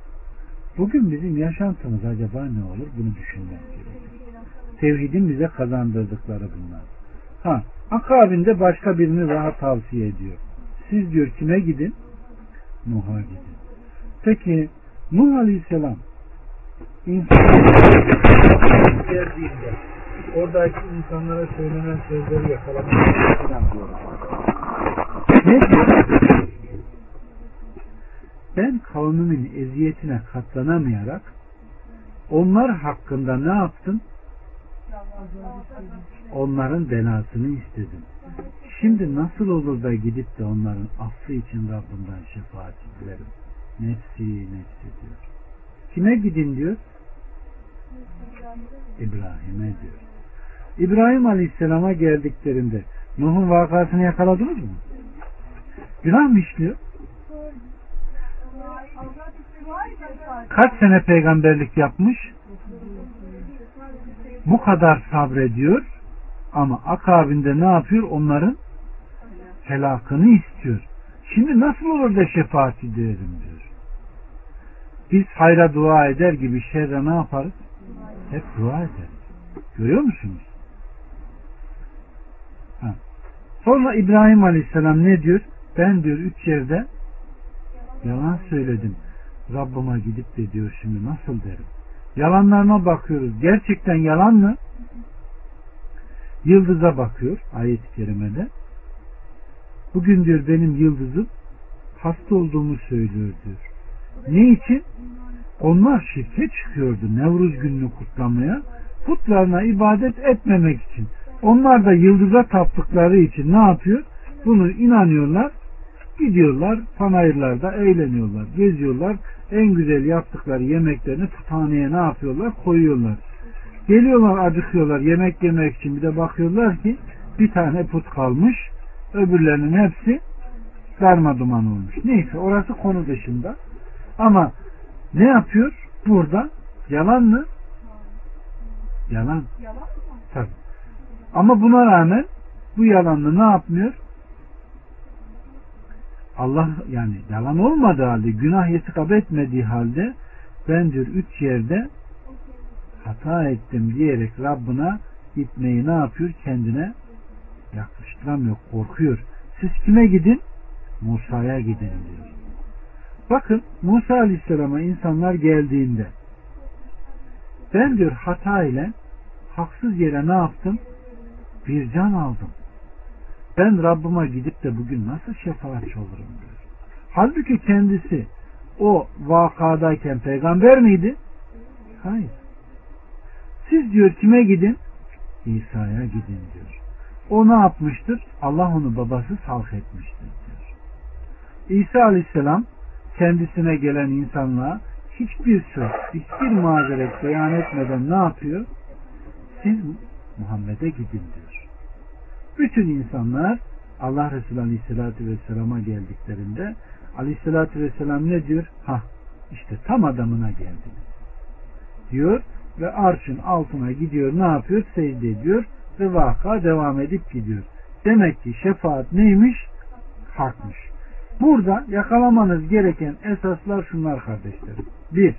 bugün bizim yaşantımız acaba ne olur? Bunu düşünmek gerekir. Tevhidin bize kazandırdıkları bunlar. Ha, akabinde başka birini daha tavsiye ediyor. Siz diyor kime gidin? Nuh'a gidin. Peki Nuh Aleyhisselam insanlara geldiğinde oradaki insanlara söylenen sözleri yakalamak için ne diyor? Ben kavmimin eziyetine katlanamayarak onlar hakkında ne yaptım? Onların belasını istedim. Şimdi nasıl olur da gidip de onların affı için Rabbimden şefaat dilerim. Nefsi nefsi diyor. Kime gidin diyor? İbrahim'e diyor. İbrahim Aleyhisselam'a geldiklerinde Nuh'un vakasını yakaladınız mı? Günah mı işliyor? Kaç sene peygamberlik yapmış? Bu kadar sabrediyor ama akabinde ne yapıyor? Onların helakını istiyor. Şimdi nasıl olur da şefaat ederim diyor. Biz hayra dua eder gibi şerre ne yaparız? Hep dua ederiz. Görüyor musunuz? Ha. Sonra İbrahim Aleyhisselam ne diyor? Ben diyor üç yerde yalan söyledim. Rabbıma gidip de diyor şimdi nasıl derim? Yalanlarına bakıyoruz. Gerçekten yalan mı? Yıldıza bakıyor ayet-i kerimede. Bugün diyor benim yıldızım hasta olduğumu söylüyor diyor. Ne için? Onlar şirke çıkıyordu Nevruz gününü kutlamaya. Putlarına ibadet etmemek için. Onlar da yıldıza taptıkları için ne yapıyor? Bunu inanıyorlar. Gidiyorlar, panayırlarda eğleniyorlar, geziyorlar. En güzel yaptıkları yemeklerini puthaneye ne yapıyorlar? Koyuyorlar. Geliyorlar, acıkıyorlar yemek yemek için. Bir de bakıyorlar ki bir tane put kalmış. Öbürlerinin hepsi darma duman olmuş. Neyse orası konu dışında. Ama ne yapıyor? Burada yalan mı? Yalan. Yalan mı? Tabii. Ama buna rağmen bu yalanla ne yapmıyor? Allah yani yalan olmadığı halde, günah irtikap etmediği halde ben diyor üç yerde hata ettim diyerek Rabbına gitmeyi ne yapıyor? Kendine yaklaştıramıyor, korkuyor. Siz kime gidin? Musa'ya gidin diyor. Bakın Musa Aleyhisselam'a insanlar geldiğinde ben diyor hata ile haksız yere ne yaptım? Bir can aldım. Ben Rabbime gidip de bugün nasıl şefaatçi olurum diyor. Halbuki kendisi o vakadayken peygamber miydi? Hayır. Siz diyor kime gidin? İsa'ya gidin diyor. O ne yapmıştır? Allah onu babasız halk etmiştir diyor. İsa Aleyhisselam kendisine gelen insanlığa hiçbir söz, hiçbir mazeret beyan etmeden ne yapıyor? Siz Muhammed'e gidin diyor. Bütün insanlar Allah Resulü Aleyhisselatü Vesselam'a geldiklerinde Aleyhisselatü Vesselam ne diyor? Hah işte tam adamına geldiniz diyor ve arşın altına gidiyor ne yapıyor? Secde ediyor ve vaka devam edip gidiyor. Demek ki şefaat neymiş? Hakmış. Burada yakalamanız gereken esaslar şunlar kardeşlerim. Bir,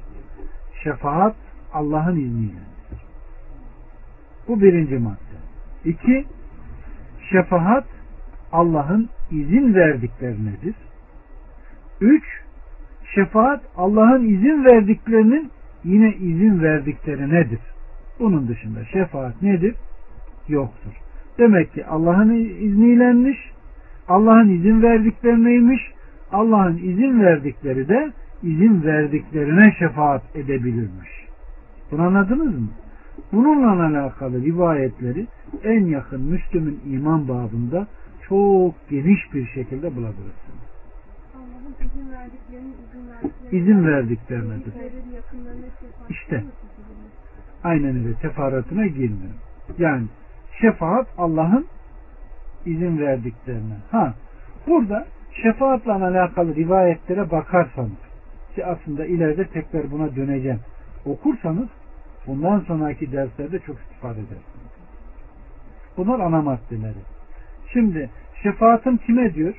şefaat Allah'ın izniyle. Bu birinci madde. İki, şefaat Allah'ın izin verdiklerinedir. Üç, şefaat Allah'ın izin verdiklerinin yine izin verdiklerinedir. Bunun dışında şefaat nedir? yoktur. Demek ki Allah'ın izniylenmiş, Allah'ın izin verdiklerineymiş, Allah'ın izin verdikleri de izin verdiklerine şefaat edebilirmiş. Bunu anladınız mı? Bununla alakalı rivayetleri en yakın Müslüm'ün iman babında çok geniş bir şekilde bulabilirsiniz. Allah'ın izin verdiklerinin izin verdiklerine, izin verdiklerine işte aynen öyle, teferruatına girmiyor. Yani şefaat Allah'ın izin verdiklerine. Ha, burada şefaatle alakalı rivayetlere bakarsanız ki aslında ileride tekrar buna döneceğim, okursanız bundan sonraki derslerde çok istifade edersiniz. Bunlar ana maddeleri. Şimdi şefaatim kime diyor?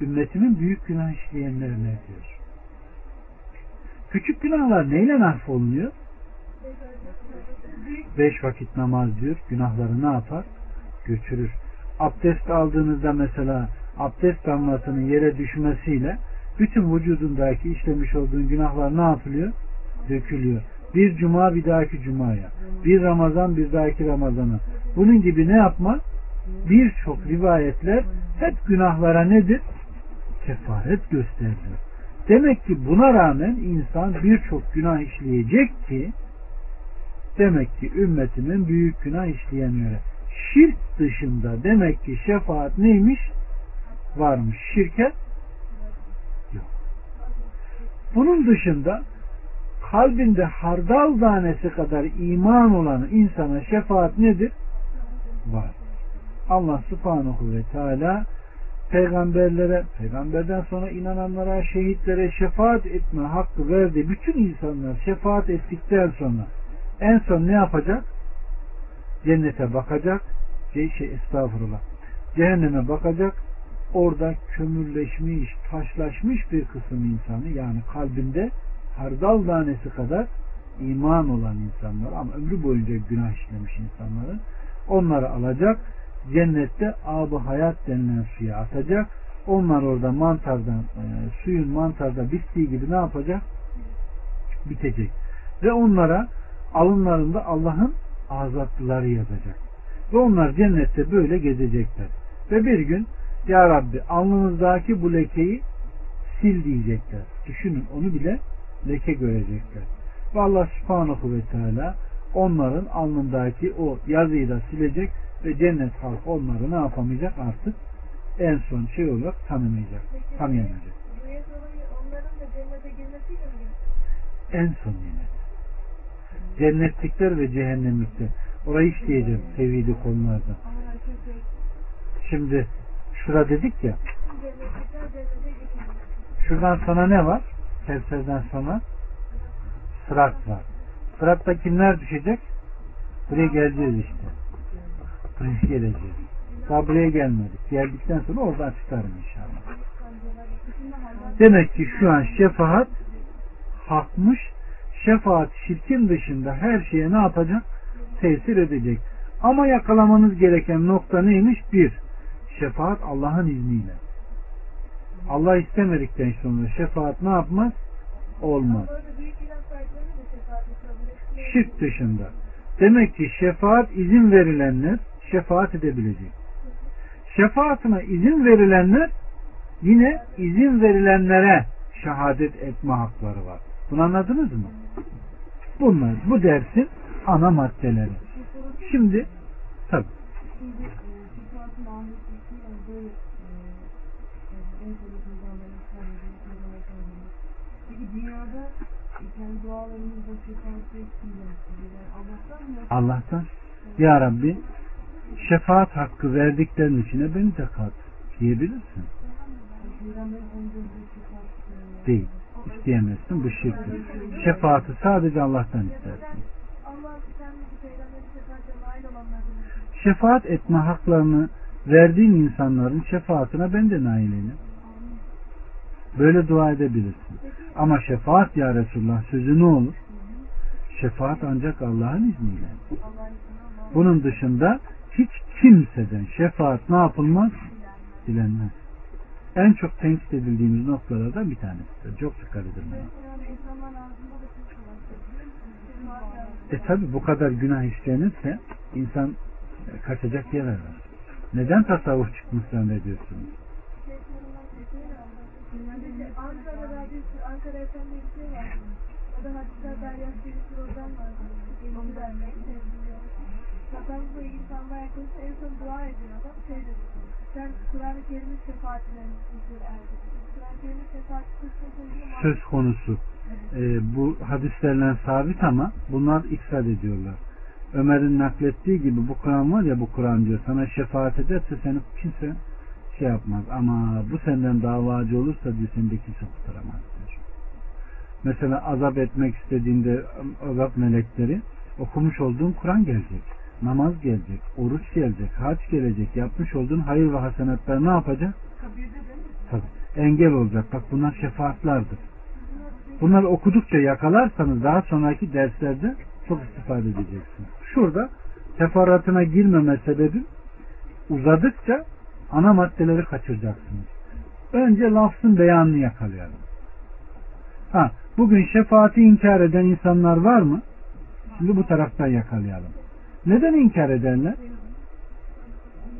Ümmetimin büyük günah işleyenlerine diyor. Küçük günahlar neyle affolunuyor? Beş vakit namaz diyor. Günahları ne yapar? Götürür. Abdest aldığınızda mesela abdest damlasının yere düşmesiyle bütün vücudundaki işlemiş olduğun günahlar ne yapılıyor? Dökülüyor. Bir cuma bir dahaki cumaya, bir Ramazan bir dahaki Ramazana. Bunun gibi ne yapma? Birçok rivayetler hep günahlara nedir? Kefaret gösterilir. Demek ki buna rağmen insan birçok günah işleyecek ki demek ki ümmetimin büyük günah işleyenlere. Şirk dışında demek ki şefaat neymiş? Varmış. Şirke yok. Bunun dışında kalbinde hardal tanesi kadar iman olan insana şefaat nedir? Var. Allah Subhanahu ve Teala peygamberlere, peygamberden sonra inananlara, şehitlere şefaat etme hakkı verdi. Bütün insanlar şefaat ettikten sonra en son ne yapacak? Cennete bakacak, şey, şey estağfurullah, cehenneme bakacak, orada kömürleşmiş, taşlaşmış bir kısım insanı, yani kalbinde hardal tanesi kadar iman olan insanlar ama ömrü boyunca günah işlemiş insanları, onları alacak, cennette ab-ı hayat denilen suya atacak, onlar orada mantardan, e, suyun mantarda bittiği gibi ne yapacak? Bitecek. Ve onlara alınlarında Allah'ın azatlıları yazacak. Ve onlar cennette böyle gezecekler. Ve bir gün Ya Rabbi alnımızdaki bu lekeyi sil diyecekler. Düşünün, onu bile leke görecekler. Ve Allah Subhanahu ve Teala onların alnındaki o yazıyı da silecek ve cennet halkı onları ne yapamayacak artık? En son şey olarak tanımayacak. Tanıyamayacak. Onların da cennete girmesi mi? En son cennet. Cennetlikler ve cehennemlikler. Orayı işleyeceğim sevgili konularda. Şimdi şurada dedik ya, şuradan sana ne var? Kevser'den sonra Sırat var. Sırat'ta kimler düşecek? Buraya geleceğiz işte. Buraya geleceğiz. Daha buraya gelmedik. Geldikten sonra orada açıklarım inşallah. Demek ki şu an şefaat hakmış. Şefaat şirkin dışında her şeye ne yapacak? Tesir edecek. Ama yakalamanız gereken nokta neymiş? Bir, şefaat Allah'ın izniyle. Allah istemedikten sonra şefaat ne yapmaz? Olmaz. Şirk dışında. Demek ki şefaat izin verilenler şefaat edebilecek. Şefaatine izin verilenler yine izin verilenlere şehadet etme hakları var. Bunu anladınız mı? Bunlar bu dersin ana maddeleri. Şimdi tabii. Allah'tan Ya Rabbi şefaat hakkı verdiklerin içine beni de kat diyebilirsin. Değil. İsteyemezsin. Bu şirktir. Şefaati sadece Allah'tan istersin. Şefaat etme haklarını verdiğin insanların şefaatine ben de naileyim. Böyle dua edebilirsin. Ama şefaat ya Resulullah sözü ne olur? Şefaat ancak Allah'ın izniyle. Bunun dışında hiç kimseden şefaat ne yapılmaz? Dilenmez. en çok tenkit edildiğimiz noktalardan bir tanesidir. Çok dikkat edilmeye. E tabi bu kadar günah işlenirse insan kaçacak yerler var. Neden tasavvuf çıkmış zannediyorsunuz? Tasavvufla ilgili sanma yaklaşık en son dua ediyor adam şey dedi. Sen Kur'an-ı Kerim'in şefaatlerini izle erdirsin. Kur'an-ı Kerim'in şefaatlerini söz konusu. Evet. E, bu hadislerle sabit ama bunlar ifsad ediyorlar. Ömer'in naklettiği gibi bu Kur'an var ya, bu Kur'an diyor sana şefaat ederse seni kimse şey yapmaz. Ama bu senden davacı olursa diyor seni de kimse kurtaramaz diyor. Mesela azap etmek istediğinde azap melekleri okumuş olduğun Kur'an gelecek. Namaz gelecek, oruç gelecek, hac gelecek, yapmış olduğun hayır ve hasenatlar ne yapacak? Tabii. Engel olacak. Bak bunlar şefaatlardır. Bunları okudukça yakalarsanız daha sonraki derslerde çok istifade edeceksiniz. Şurada teferruatına girmeme sebebi uzadıkça ana maddeleri kaçıracaksınız. Önce lafzın beyanını yakalayalım. Ha, bugün şefaati inkar eden insanlar var mı? Şimdi bu taraftan yakalayalım. Neden inkar ederler?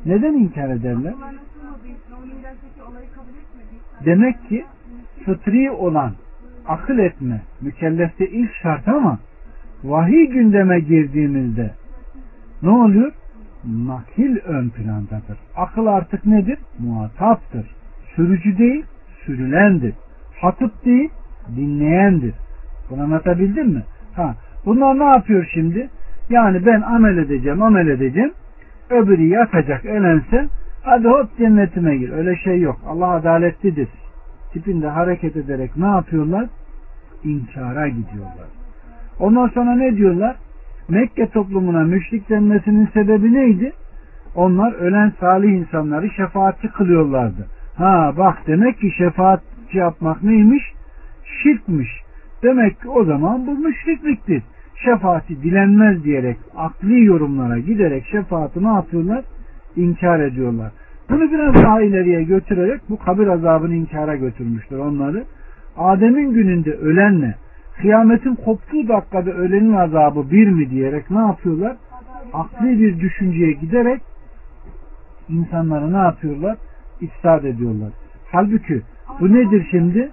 Neden inkar ederler? Demek ki fıtri olan akıl etme mükellefte ilk şart ama vahiy gündeme girdiğimizde ne oluyor? Nakil ön plandadır. Akıl artık nedir? Muhataptır. Sürücü değil, sürülendir. Hatıp değil, dinleyendir. Bunu anlatabildim mi? Ha, bunlar ne yapıyor şimdi? Yani ben amel edeceğim, amel edeceğim. Öbürü yatacak, elense hadi hop cennetime gir. Öyle şey yok. Allah adaletlidir. Tipinde hareket ederek ne yapıyorlar? İnkara gidiyorlar. Ondan sonra ne diyorlar? Mekke toplumuna müşrik denmesinin sebebi neydi? Onlar ölen salih insanları şefaatçi kılıyorlardı. Ha bak demek ki şefaatçi yapmak neymiş? Şirkmiş. Demek ki o zaman bu müşrikliktir. Şefaati dilenmez diyerek akli yorumlara giderek şefaati ne yapıyorlar? İnkar ediyorlar. Bunu biraz daha ileriye götürerek bu kabir azabını inkara götürmüştür onları. Adem'in gününde ölenle kıyametin koptuğu dakikada ölenin azabı bir mi diyerek ne yapıyorlar? Akli bir düşünceye giderek insanlara ne yapıyorlar? İfsad ediyorlar. Halbuki bu nedir şimdi?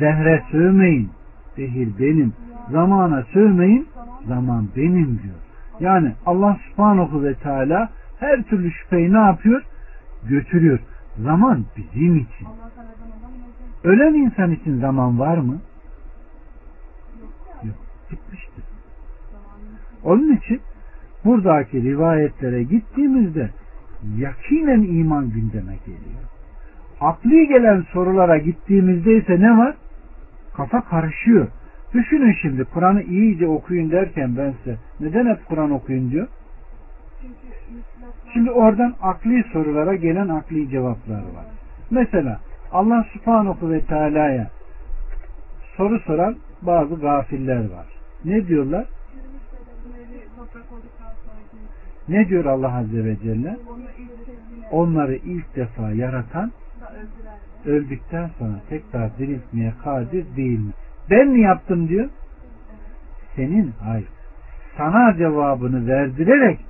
Dehre sövmeyin. Dehir benim. Zamana sövmeyin, zaman benim diyor. Yani Allah subhanahu ve teala her türlü şüpheyi ne yapıyor? Götürüyor. Zaman bizim için. Ölen insan için zaman var mı? Yok. Gitmiştir. Onun için buradaki rivayetlere gittiğimizde yakinen iman gündeme geliyor. Akli gelen sorulara gittiğimizde ise ne var? Kafa karışıyor. Düşünün şimdi Kur'an'ı iyice okuyun derken ben size neden hep Kur'an okuyun diyor? Şimdi oradan akli sorulara gelen akli cevaplar var. Mesela Allah subhanahu ve teala'ya soru soran bazı gafiller var. Ne diyorlar? Ne diyor Allah azze ve celle? Onları ilk defa yaratan öldükten sonra tekrar diriltmeye kadir değil mi? Ben mi yaptım diyor? Senin hayır. Sana cevabını verdirerek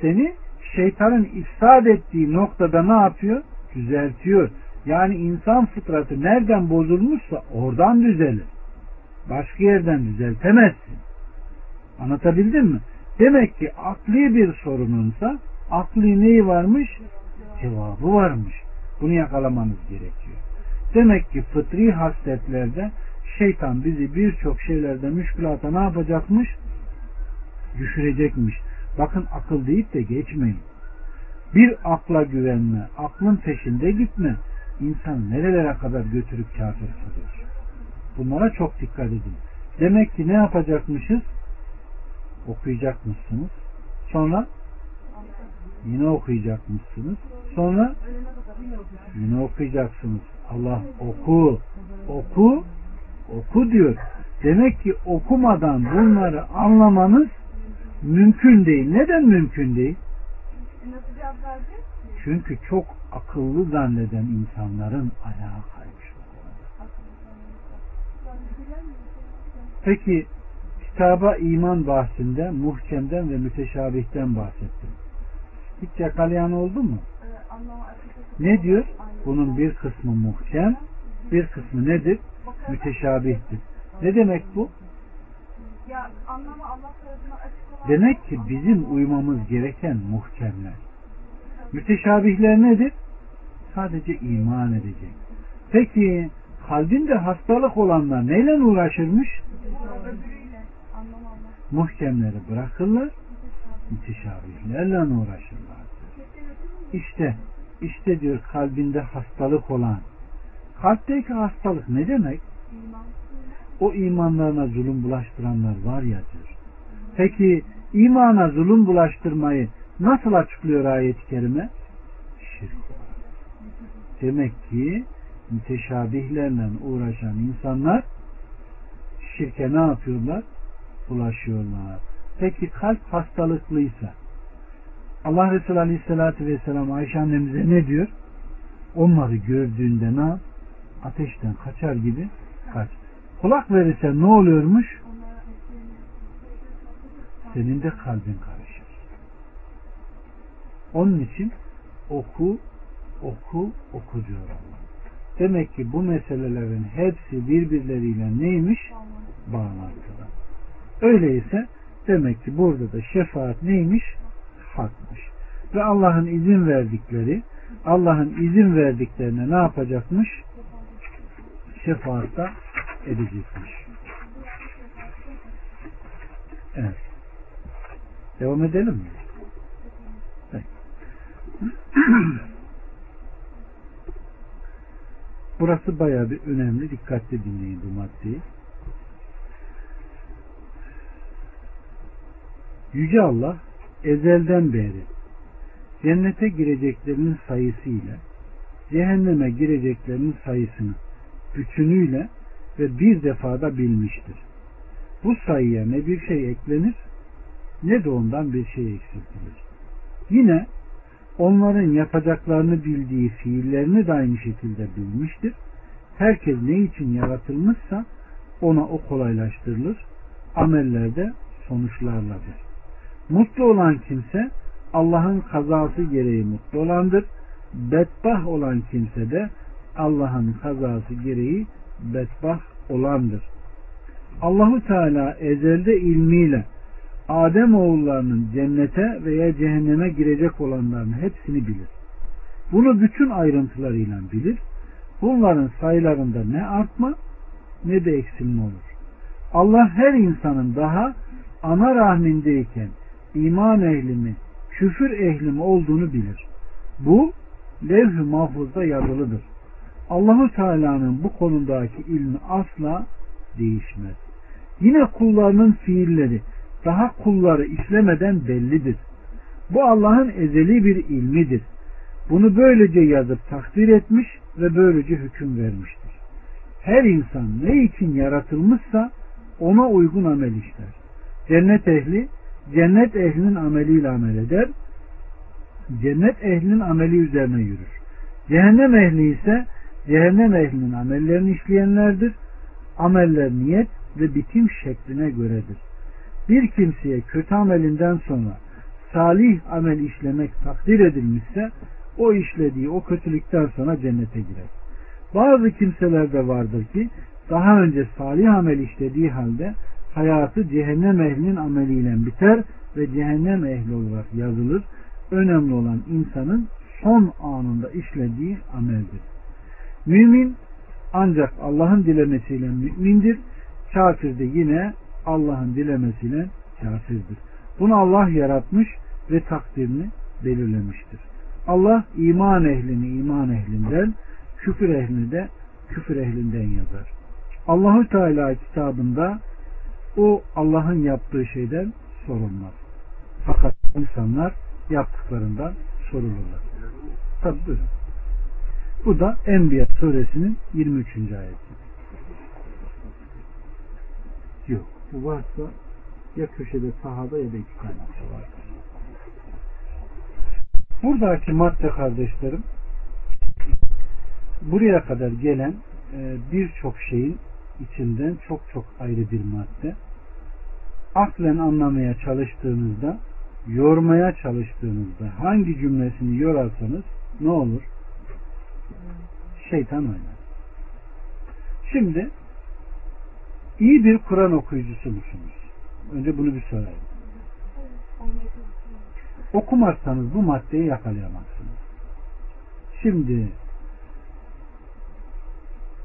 seni şeytanın ifsad ettiği noktada ne yapıyor? Düzeltiyor. Yani insan fıtratı nereden bozulmuşsa oradan düzelir. Başka yerden düzeltemezsin. Anlatabildim mi? Demek ki akli bir sorununsa akli neyi varmış? Cevabı varmış. Bunu yakalamanız gerekiyor. Demek ki fıtri hasletlerde şeytan bizi birçok şeylerde müşkülata ne yapacakmış? Düşürecekmiş. Bakın akıl deyip de geçmeyin. Bir akla güvenme, aklın peşinde gitme. İnsan nerelere kadar götürüp kafir kılıyor. Bunlara çok dikkat edin. Demek ki ne yapacakmışız? Okuyacakmışsınız. Sonra yine okuyacakmışsınız. Sonra yine okuyacaksınız. Allah oku, oku, oku diyor. Demek ki okumadan bunları anlamanız mümkün değil. Neden mümkün değil? Çünkü çok akıllı zanneden insanların ayağa kaymış olur. Peki kitaba iman bahsinde muhkemden ve müteşabihten bahsettim. Hiç yakalayan oldu mu? Ne diyor? Bunun bir kısmı muhkem, bir kısmı nedir? Müteşabihtir. Ne demek bu? Demek ki bizim uymamız gereken muhkemler. Müteşabihler nedir? Sadece iman edecek. Peki kalbinde hastalık olanlar neyle uğraşırmış? Muhkemleri bırakırlar, müteşabihlerle uğraşırlar. İşte, işte diyor kalbinde hastalık olan. Kalpteki hastalık ne demek? O imanlarına zulüm bulaştıranlar var ya diyor. Peki imana zulüm bulaştırmayı nasıl açıklıyor ayet-i kerime? Şirk. Demek ki müteşabihlerle uğraşan insanlar şirke ne yapıyorlar? Bulaşıyorlar. Peki kalp hastalıklıysa Allah Resulü Aleyhisselatü Vesselam Ayşe annemize ne diyor? Onları gördüğünde ne yap? Ateşten kaçar gibi kaç. Kulak verirsen ne oluyormuş? Senin de kalbin karışır. Onun için oku, oku, oku diyor Allah. Demek ki bu meselelerin hepsi birbirleriyle neymiş? Bağlantılı. Öyleyse demek ki burada da şefaat neymiş? Hakmış. Ve Allah'ın izin verdikleri, Allah'ın izin verdiklerine ne yapacakmış? Şefaatta edecekmiş. Evet. Devam edelim mi? Evet. Burası bayağı bir önemli. Dikkatli dinleyin bu maddeyi. Yüce Allah ezelden beri cennete gireceklerinin sayısı ile cehenneme gireceklerinin sayısını bütünüyle ve bir defada bilmiştir. Bu sayıya ne bir şey eklenir ne de ondan bir şey eksiltilir. Yine onların yapacaklarını bildiği fiillerini de aynı şekilde bilmiştir. Herkes ne için yaratılmışsa ona o kolaylaştırılır. Amellerde sonuçlarladır. Mutlu olan kimse Allah'ın kazası gereği mutlu olandır. Bedbah olan kimse de Allah'ın kazası gereği bedbah olandır. Allah-u Teala ezelde ilmiyle Adem oğullarının cennete veya cehenneme girecek olanların hepsini bilir. Bunu bütün ayrıntılarıyla bilir. Bunların sayılarında ne artma ne de eksilme olur. Allah her insanın daha ana rahmindeyken iman ehli mi, küfür ehli mi olduğunu bilir. Bu levh-i mahfuzda yazılıdır. Allah-u Teala'nın bu konudaki ilmi asla değişmez. Yine kullarının fiilleri daha kulları işlemeden bellidir. Bu Allah'ın ezeli bir ilmidir. Bunu böylece yazıp takdir etmiş ve böylece hüküm vermiştir. Her insan ne için yaratılmışsa ona uygun amel işler. Cennet ehli, cennet ehlinin ameliyle amel eder. Cennet ehlinin ameli üzerine yürür. Cehennem ehli ise cehennem ehlinin amellerini işleyenlerdir. Ameller niyet ve bitim şekline göredir. Bir kimseye kötü amelinden sonra salih amel işlemek takdir edilmişse o işlediği o kötülükten sonra cennete girer. Bazı kimseler de vardır ki daha önce salih amel işlediği halde hayatı cehennem ehlinin ameliyle biter ve cehennem ehli olarak yazılır. Önemli olan insanın son anında işlediği ameldir. Mümin ancak Allah'ın dilemesiyle mümindir. Kafir de yine Allah'ın dilemesiyle kafirdir. Bunu Allah yaratmış ve takdirini belirlemiştir. Allah iman ehlini iman ehlinden, küfür ehlini de küfür ehlinden yazar. Allahu Teala kitabında o Allah'ın yaptığı şeyden sorulmaz. Fakat insanlar yaptıklarından sorulurlar. Tabii buyurun. Bu da Enbiya suresinin yirmi üçüncü ayeti. Yok. Bu varsa ya köşede sahada ya da iki kaynakçı vardır. Buradaki madde kardeşlerim buraya kadar gelen birçok şeyin içinden çok çok ayrı bir madde. Aklen anlamaya çalıştığınızda, yormaya çalıştığınızda hangi cümlesini yorarsanız ne olur? Şeytan oynar. Şimdi iyi bir Kur'an okuyucusu musunuz? Önce bunu bir sorayım. Okumazsanız bu maddeyi yakalayamazsınız. Şimdi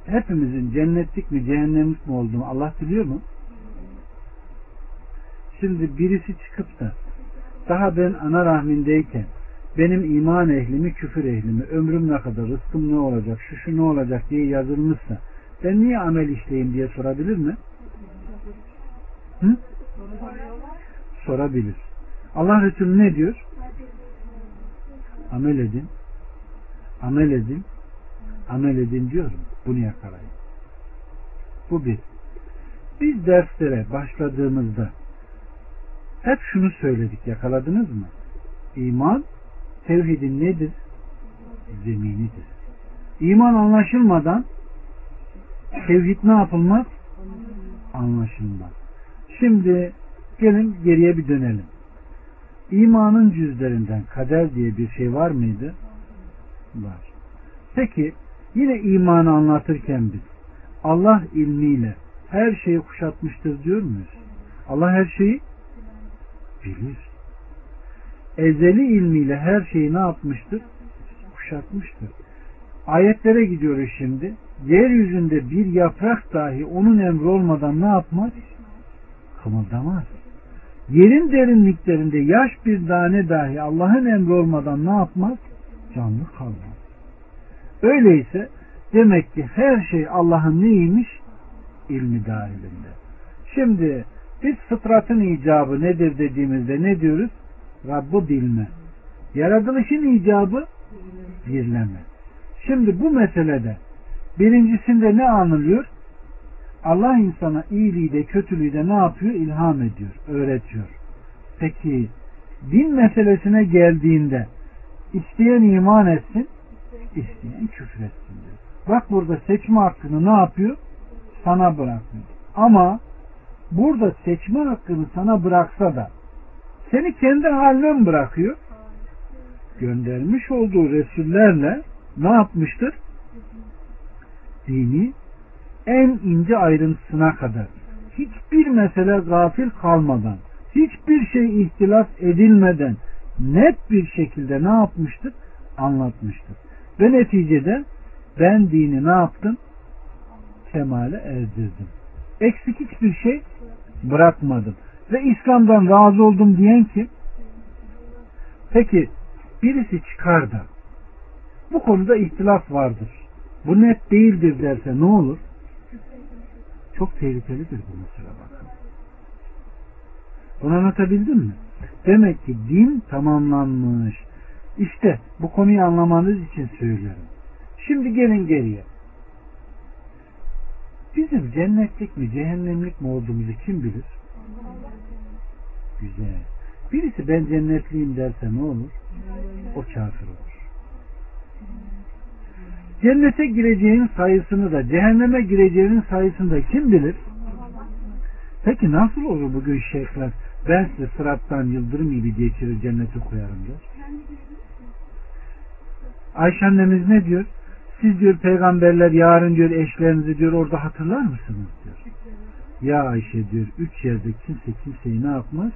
hepimizin cennetlik mi cehennemlik mi olduğunu Allah biliyor mu? Şimdi birisi çıkıp da daha ben ana rahmindeyken benim iman ehlimi, küfür ehlimi, ömrüm ne kadar, rızkım ne olacak, şu şu ne olacak diye yazılmışsa ben niye amel işleyeyim diye sorabilir mi? Hı? Sorabilir. Allah Resulü ne diyor? Amel edin. Amel edin. Amel edin diyorum. Bunu yakalayın. Bu bir. Biz derslere başladığımızda hep şunu söyledik. Yakaladınız mı? İman tevhidin nedir? Zeminidir. İman anlaşılmadan tevhid ne yapılmaz? Anlaşılmaz. Şimdi gelin geriye bir dönelim. İmanın cüzlerinden kader diye bir şey var mıydı? Var. Peki yine imanı anlatırken biz Allah ilmiyle her şeyi kuşatmıştır diyor muyuz? Allah her şeyi bilir. Ezeli ilmiyle her şeyi ne yapmıştır? Kuşatmıştır. Ayetlere gidiyoruz şimdi. Yeryüzünde bir yaprak dahi onun emri olmadan ne yapmaz? Kımıldamaz. Yerin derinliklerinde yaş bir tane dahi Allah'ın emri olmadan ne yapmaz? Canlı kalmaz. Öyleyse demek ki her şey Allah'ın neymiş? İlmi dahilinde. Şimdi biz fıtratın icabı nedir dediğimizde ne diyoruz? Rabb'ı bilme. Yaratılışın icabı birleme. Şimdi bu meselede birincisinde ne anılıyor? Allah insana iyiliği de kötülüğü de ne yapıyor? İlham ediyor, öğretiyor. Peki din meselesine geldiğinde isteyen iman etsin, isteyen küfür etsin diyor. Bak burada seçme hakkını ne yapıyor? Sana bırakmıyor. Ama burada seçme hakkını sana bıraksa da seni kendi haline bırakıyor. Göndermiş olduğu Resullerle ne yapmıştır? Dini en ince ayrıntısına kadar hiçbir mesele gafil kalmadan, hiçbir şey ihtilaf edilmeden net bir şekilde ne yapmıştır? Anlatmıştır. Ve neticede ben dini ne yaptım? Kemale erdirdim. Eksik hiçbir şey bırakmadım. Ve İslam'dan razı oldum diyen kim? Peki birisi çıkar da bu konuda ihtilaf vardır, bu net değildir derse ne olur? Çok tehlikelidir bu mesele bakın. Bunu anlatabildim mi? Demek ki din tamamlanmış. İşte bu konuyu anlamanız için söylüyorum. Şimdi gelin geriye. Bizim cennetlik mi cehennemlik mi olduğumuzu kim bilir? Güzel. Birisi ben cennetliyim derse ne olur? O kafir olur. Cennete gireceğin sayısını da cehenneme gireceğinin sayısını da kim bilir? Peki nasıl olur bugün şeyhler ben size sırattan yıldırım gibi geçirir cennete koyarım diyor. Ayşe annemiz ne diyor? Siz diyor peygamberler yarın diyor eşlerinizi diyor orada hatırlar mısınız diyor. Ya Ayşe diyor üç yerde kimse kimseyi ne yapmaz?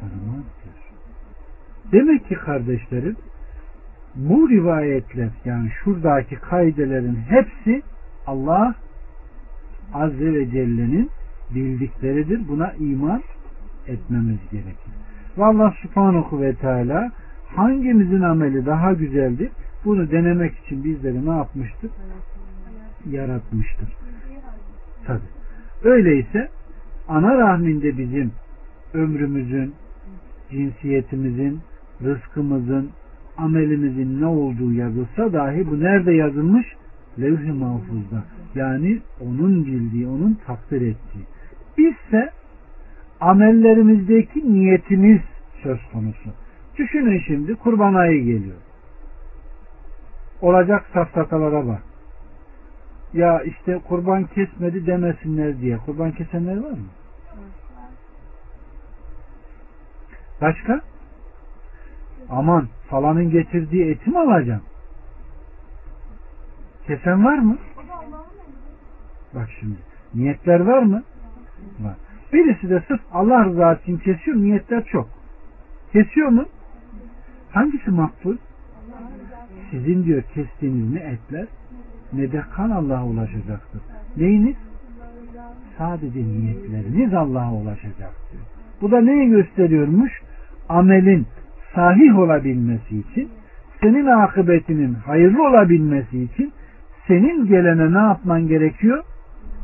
Tanımaz diyor. Demek ki kardeşlerim bu rivayetler yani şuradaki kaidelerin hepsi Allah Azze ve Celle'nin bildikleridir. Buna iman etmemiz gerekir. Ve Allah Subhanahu ve Teala hangimizin ameli daha güzeldir? Bunu denemek için bizleri ne yapmıştır? Yaratmıştır. Tabii. Öyleyse ana rahminde bizim ömrümüzün, cinsiyetimizin, rızkımızın, amelimizin ne olduğu yazılsa dahi bu nerede yazılmış? Levh-i mahfuzda. Yani onun bildiği, onun takdir ettiği. Bizse amellerimizdeki niyetimiz söz konusu. Düşünün şimdi kurban ayı geliyor. Olacak safsatalara bak. ya işte kurban kesmedi demesinler diye. Kurban kesenler var mı? Başka? Aman falanın getirdiği eti mi alacağım? Kesen var mı? Bak şimdi. Niyetler var mı? Var. Birisi de sırf Allah rızası için kesiyor. Niyetler çok. Kesiyor mu? Hangisi makbul? Sizin diyor kestiğiniz ne etler ne de kan Allah'a ulaşacaktır. Neyiniz? Sadece niyetleriniz Allah'a ulaşacaktır. Bu da neyi gösteriyormuş? Amelin sahih olabilmesi için, senin akıbetinin hayırlı olabilmesi için senin gelene ne yapman gerekiyor?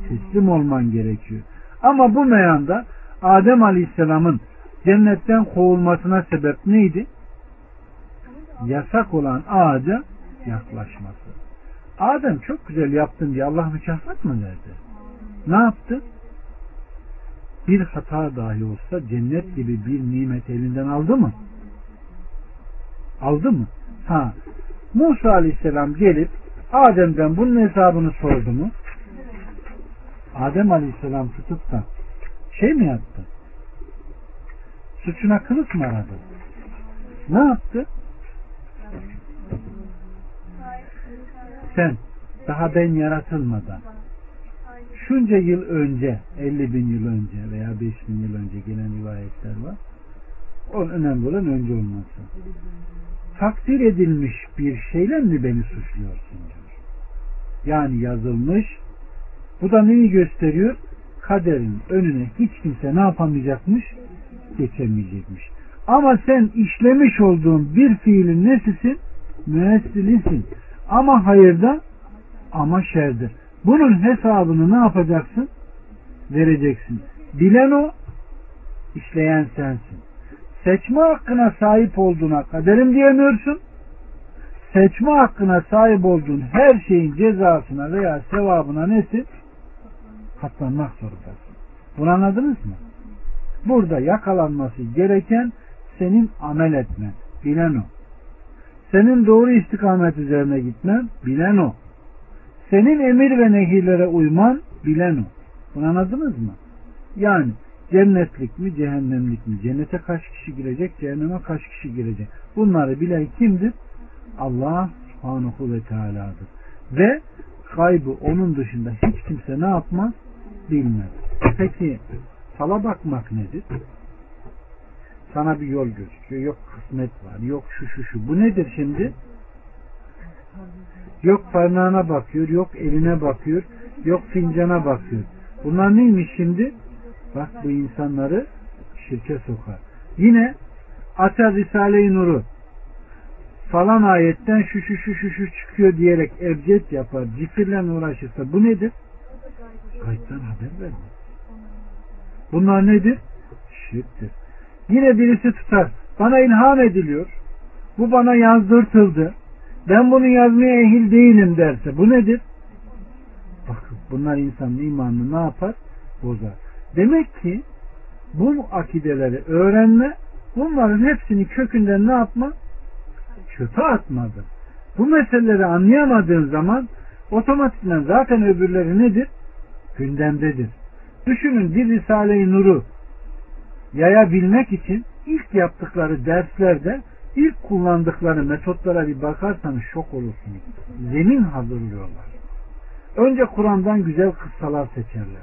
Teslim olman gerekiyor. Ama bu meyanda Adem Aleyhisselam'ın cennetten kovulmasına sebep neydi? Yasak olan ağaca yaklaşması. Adem çok güzel yaptın diye Allah mükafat mı verdi? Ne yaptı? Bir hata dahi olsa cennet gibi bir nimet elinden aldı mı? Aldı mı? Ha. Musa Aleyhisselam gelip Adem'den bunun hesabını sordu mu? Adem Aleyhisselam tutup da şey mi yaptı? Suçuna kılıf mı aradı? Ne yaptı? Sen daha ben yaratılmadan şunca yıl önce, elli bin yıl önce veya beş bin yıl önce gelen rivayetler var. Onun önemli olan önce olması. Takdir edilmiş bir şeyle mi beni suçluyorsun diyor. Yani yazılmış. Bu da neyi gösteriyor? Kaderin önüne hiç kimse ne yapamayacakmış? Geçemeyecekmiş. Ama sen işlemiş olduğun bir fiilin nesisin? Müessilisin. Ama hayırda, ama şerdir. Bunun hesabını ne yapacaksın? Vereceksin. Bilen o, işleyen sensin. Seçme hakkına sahip olduğuna kaderim diyemiyorsun. Seçme hakkına sahip olduğun her şeyin cezasına veya sevabına nesin? Katlanmak zorundasın. Bunu anladınız mı? Burada yakalanması gereken senin amel etmen. Bilen o. Senin doğru istikamet üzerine gitmen. Bilen o. Senin emir ve nehirlere uyman. Bilen o. Bunu anladınız mı? Yani cennetlik mi, cehennemlik mi? Cennete kaç kişi girecek, cehenneme kaç kişi girecek? Bunları bilen kimdir? Allah Subhanahu ve Teala'dır. Ve gaybı onun dışında hiç kimse ne yapmaz? Bilmez. Peki sala bakmak nedir? Sana bir yol gözüküyor. Yok kısmet var. Yok şu şu şu. Bu nedir şimdi? Yok parmağına bakıyor. Yok eline bakıyor. Yok fincana bakıyor. Bunlar neymiş şimdi? Bak bu insanları şirke sokar. Yine Aça Risale-i Nur'u falan ayetten şu şu şu şu şu çıkıyor diyerek evcet yapar. Zikirle uğraşırsa bu nedir? Gayb'tan haber vermez. Bunlar nedir? Şirktir. Yine birisi tutar. Bana ilham ediliyor. Bu bana yazdırtıldı. Ben bunu yazmaya ehil değilim derse. Bu nedir? Bakın bunlar insanın imanını ne yapar? Bozar. Demek ki bu akideleri öğrenme, bunların hepsini kökünden ne yapma? Çöpe atmadır. Bu meseleleri anlayamadığın zaman otomatikman zaten öbürleri nedir? Gündemdedir. Düşünün bir Risale-i Nur'u yayabilmek için ilk yaptıkları derslerde ilk kullandıkları metotlara bir bakarsanız şok olursunuz. Zemin hazırlıyorlar. Önce Kur'an'dan güzel kıssalar seçerler.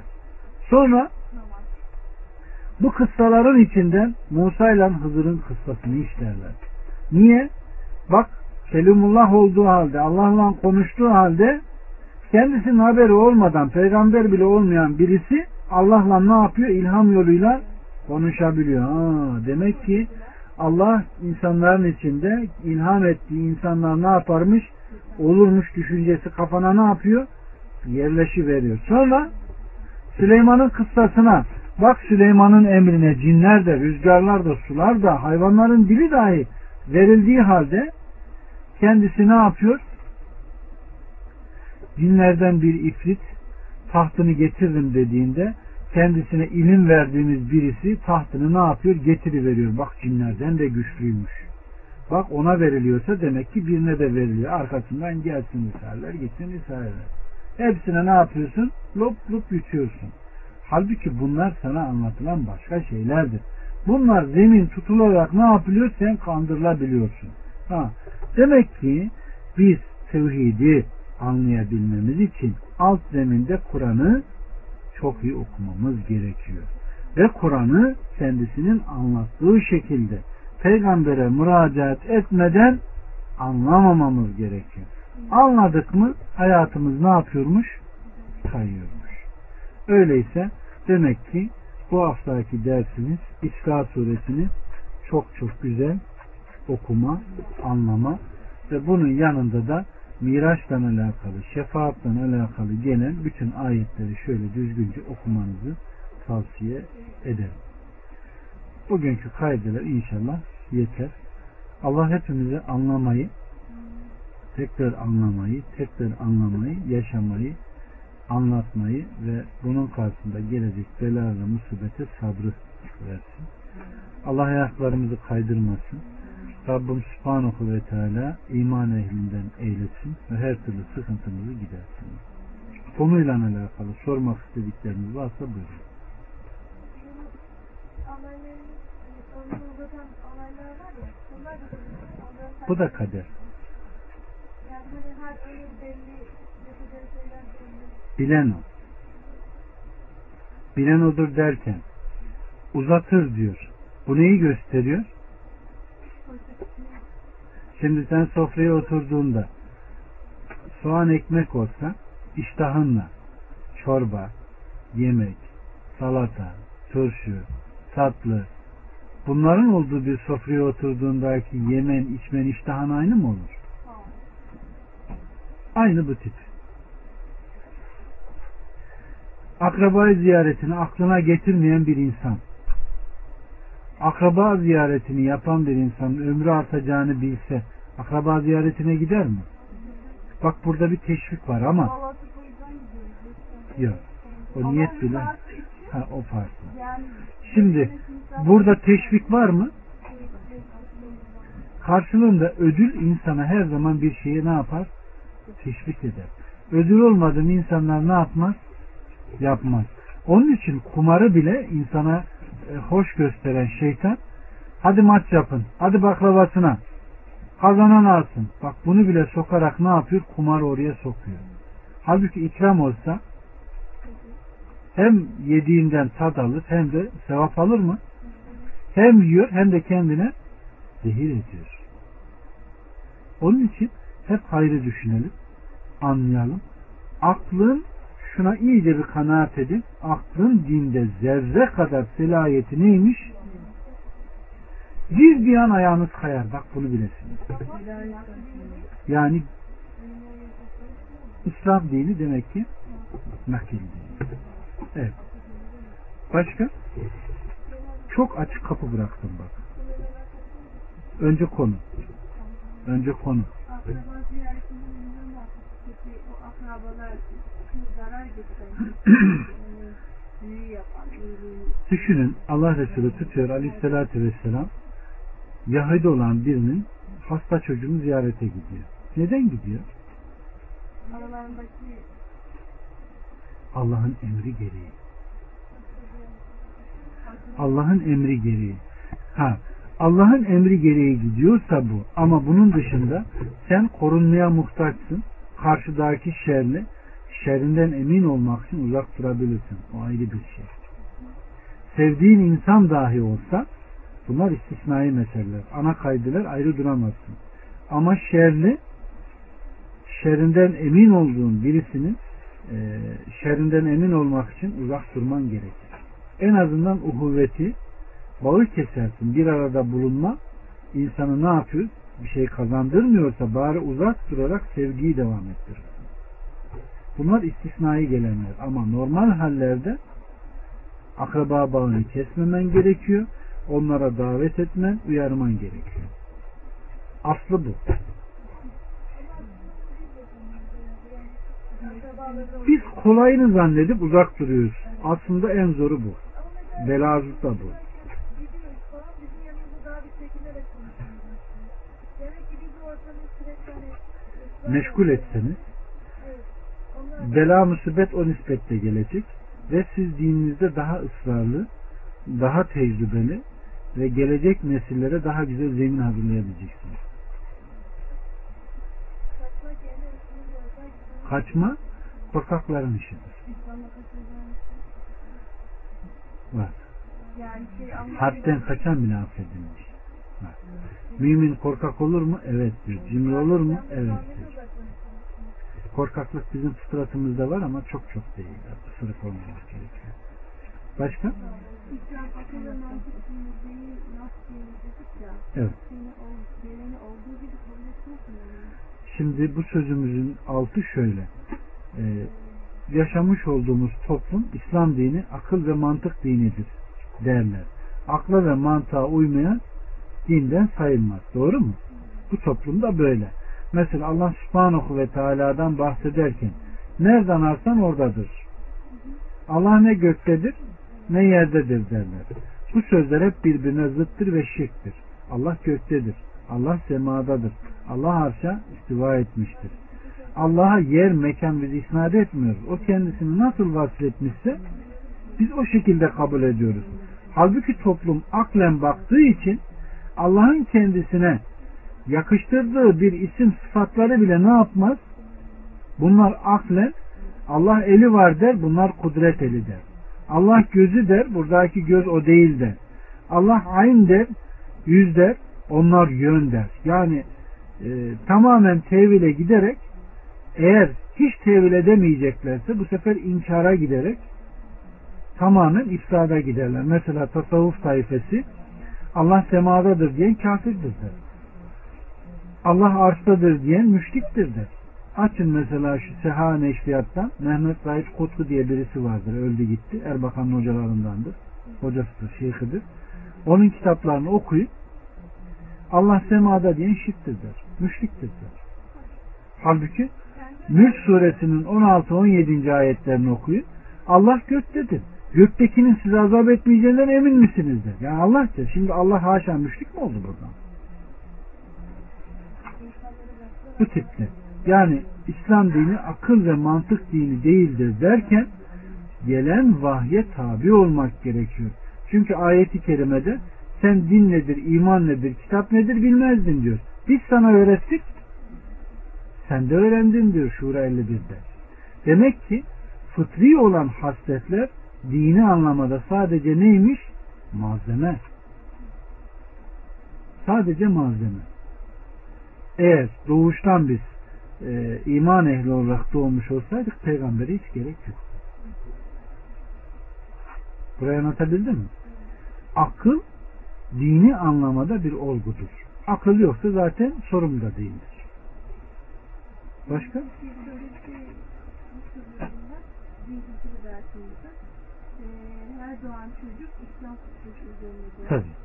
Sonra bu kıssaların içinden Musa ile Hızır'ın kıssasını işlerler. Niye? Bak Kelimullah olduğu halde, Allah'la konuştuğu halde kendisinin haberi olmadan, peygamber bile olmayan birisi Allah'la ne yapıyor? İlham yoluyla konuşabiliyor. Ha, demek ki Allah insanların içinde ilham ettiği insanlar ne yaparmış? Olurmuş düşüncesi kafana ne yapıyor? Yerleşiveriyor. Sonra Süleyman'ın kıssasına bak Süleyman'ın emrine cinler de, rüzgarlar da, sular da, hayvanların dili dahi verildiği halde kendisi ne yapıyor? Cinlerden bir ifrit tahtını getiririm dediğinde kendisine ilim verdiğimiz birisi tahtını ne yapıyor? Getiriveriyor. Bak cinlerden de güçlüymüş. Bak ona veriliyorsa demek ki birine de veriliyor. Arkasından gelsin risaller, gitsin risaller. Hepsine ne yapıyorsun? Lop lop yutuyorsun. Halbuki bunlar sana anlatılan başka şeylerdir. Bunlar zemin tutularak ne yapılıyor? Sen kandırılabiliyorsun. Ha. Demek ki biz tevhidi anlayabilmemiz için alt zeminde Kur'an'ı çok iyi okumamız gerekiyor. Ve Kur'an'ı kendisinin anlattığı şekilde peygambere müracaat etmeden anlamamamız gerekiyor. Anladık mı hayatımız ne yapıyormuş? Kayıyormuş. Öyleyse demek ki bu haftaki dersimiz İsra suresini çok çok güzel okuma, anlama ve bunun yanında da Miraç'la alakalı, şefaatla alakalı gelen bütün ayetleri şöyle düzgünce okumanızı tavsiye ederim. Bugünkü kaydeler inşallah yeter. Allah hepimize anlamayı, tekrar anlamayı, tekrar anlamayı, yaşamayı, anlatmayı ve bunun karşısında gelecek bela ve musibete sabrı versin. Allah ayaklarımızı kaydırmasın. Rabbim Sübhanahu ve Teala iman ehlinden eylesin ve her türlü sıkıntımızı gidersin. Konuyla alakalı sormak istedikleriniz varsa buyurun. Bu da kader. Bilen o. Bilen odur derken uzatır diyor. Bu neyi gösteriyor? Şimdi sen sofraya oturduğunda soğan ekmek olsa iştahınla çorba, yemek, salata, turşu, tatlı bunların olduğu bir sofraya oturduğundaki yemen, içmen iştahın aynı mı olur? Aynı bu tip. Akrabayı ziyaretini aklına getirmeyen bir insan, akraba ziyaretini yapan bir insanın ömrü artacağını bilse akraba ziyaretine gider mi? Bak burada bir teşvik var ama yok. O niyet bile ha, o farklı. Şimdi burada teşvik var mı? Karşılığında ödül insana her zaman bir şeyi ne yapar? Teşvik eder. Ödül olmadan insanlar ne yapmaz? Yapmaz. Onun için kumarı bile insana hoş gösteren şeytan, hadi maç yapın, hadi baklavasına, kazanan alsın. Bak bunu bile sokarak ne yapıyor? Kumarı oraya sokuyor. Halbuki ikram olsa hem yediğinden tad alır hem de sevap alır mı? Hem yiyor hem de kendine zehir ediyor. Onun için hep hayrı düşünelim, anlayalım. Aklın şuna iyice bir kanaat edin. Aklın dinde zerre kadar selayeti neymiş? Bir bir an ayağınız kayar. Bak bunu bilesiniz. Yani İslam dini demek ki nakil dini. Evet. Başka? Çok açık kapı bıraktım bak. Önce konu. Önce konu. Düşünün, Allah Resulü tutuyor aleyhissalatü vesselam, Yahudi olan birinin hasta çocuğunu ziyarete gidiyor. Neden gidiyor? Allah'ın emri gereği. Allah'ın emri gereği. Ha, Allah'ın emri gereği gidiyorsa bu, ama bunun dışında sen korunmaya muhtaçsın, karşıdaki şerli, şerrinden emin olmak için uzak durabilirsin. O ayrı bir şey. Sevdiğin insan dahi olsa bunlar istisnai meseleler. Ana kaydeler ayrı duramazsın. Ama şerli, şerrinden emin olduğun birisinin e, şerrinden emin olmak için uzak durman gerekir. En azından uhuvveti, bağı kesersin. Bir arada bulunma insanı ne yapıyor? Bir şey kazandırmıyorsa bari uzak durarak sevgiyi devam ettirir. Bunlar istisnai gelenler ama normal hallerde akraba bağını kesmemen gerekiyor. Onlara davet etmen, uyarman gerekiyor. Aslı bu. Biz kolayını zannedip uzak duruyoruz. Aslında en zoru bu. Belazut da bu. Meşgul etseniz Bela musibet o nispetle gelecek ve siz dininizde daha ısrarlı, daha tecrübeli ve gelecek nesillere daha güzel zemin hazırlayabileceksiniz. Kaçma korkakların işidir. Var. Harpten kaçan bile affedilmiş. Var. Mümin korkak olur mu? Evettir. Cimri olur mu? Evettir. Korkaklık bizim fıtratımızda var ama çok çok değil. Isırık olmamak gerekiyor. Başka? Evet. Şimdi bu sözümüzün altı şöyle. Ee, yaşamış olduğumuz toplum İslam dini akıl ve mantık dinidir derler. Akla ve mantığa uymayan dinden sayılmaz. Doğru mu? Bu toplumda böyle. Mesela Allah Subhanahu ve Teala'dan bahsederken nereden arsan oradadır. Allah ne göktedir ne yerdedir derler. Bu sözler hep birbirine zıttır ve şirktir. Allah göktedir. Allah semadadır. Allah arşa istiva etmiştir. Allah'a yer mekan bizi isnat etmiyoruz. O kendisini nasıl vasfetmişse biz o şekilde kabul ediyoruz. Halbuki toplum aklen baktığı için Allah'ın kendisine yakıştırdığı bir isim sıfatları bile ne yapmaz? Bunlar aklen Allah eli var der, bunlar kudret eli der. Allah gözü der, buradaki göz o değil der. Allah ayn der, yüz der, onlar yön der. Yani e, tamamen tevhile giderek, eğer hiç tevhil edemeyeceklerse bu sefer inkara giderek tamamen ifsada giderler. Mesela tasavvuf tayfesi Allah semadadır diyen kafirdir der. Allah arştadır diyen müşriktir der. Açın mesela şu Seha Neşriyat'tan Mehmet Raif Kutlu diye birisi vardır. Öldü gitti. Erbakan'ın hocalarındandır. Hocasıdır, şeyhidir. Onun kitaplarını okuyun. Allah semada diyen şirktir der. Müşriktir der. Halbuki Mülk suresinin on altı on yedinci ayetlerini okuyun. Allah göktedir. Göktekinin sizi azap etmeyeceğinden emin misiniz der. Yani Allah der. Şimdi Allah haşa müşrik mi oldu buradan? Bu tipte. Yani İslam dini akıl ve mantık dini değildir derken gelen vahye tabi olmak gerekiyor. Çünkü ayeti kerimede sen din nedir, iman nedir, kitap nedir bilmezdin diyor. Biz sana öğrettik, sen de öğrendin diyor Şura elli bir'de. Demek ki fıtri olan hasletler dini anlamada sadece neymiş? Malzeme. Sadece malzeme. Eğer doğuştan biz e, iman ehli olarak doğmuş olsaydık peygambere hiç gerek yok. Burayı anlatabildim mi? Akıl dini anlamada bir olgudur. Akıl yoksa zaten sorun da değildir. Başka? Her doğan çocuk İslam fıtratı üzerinde. Tabii.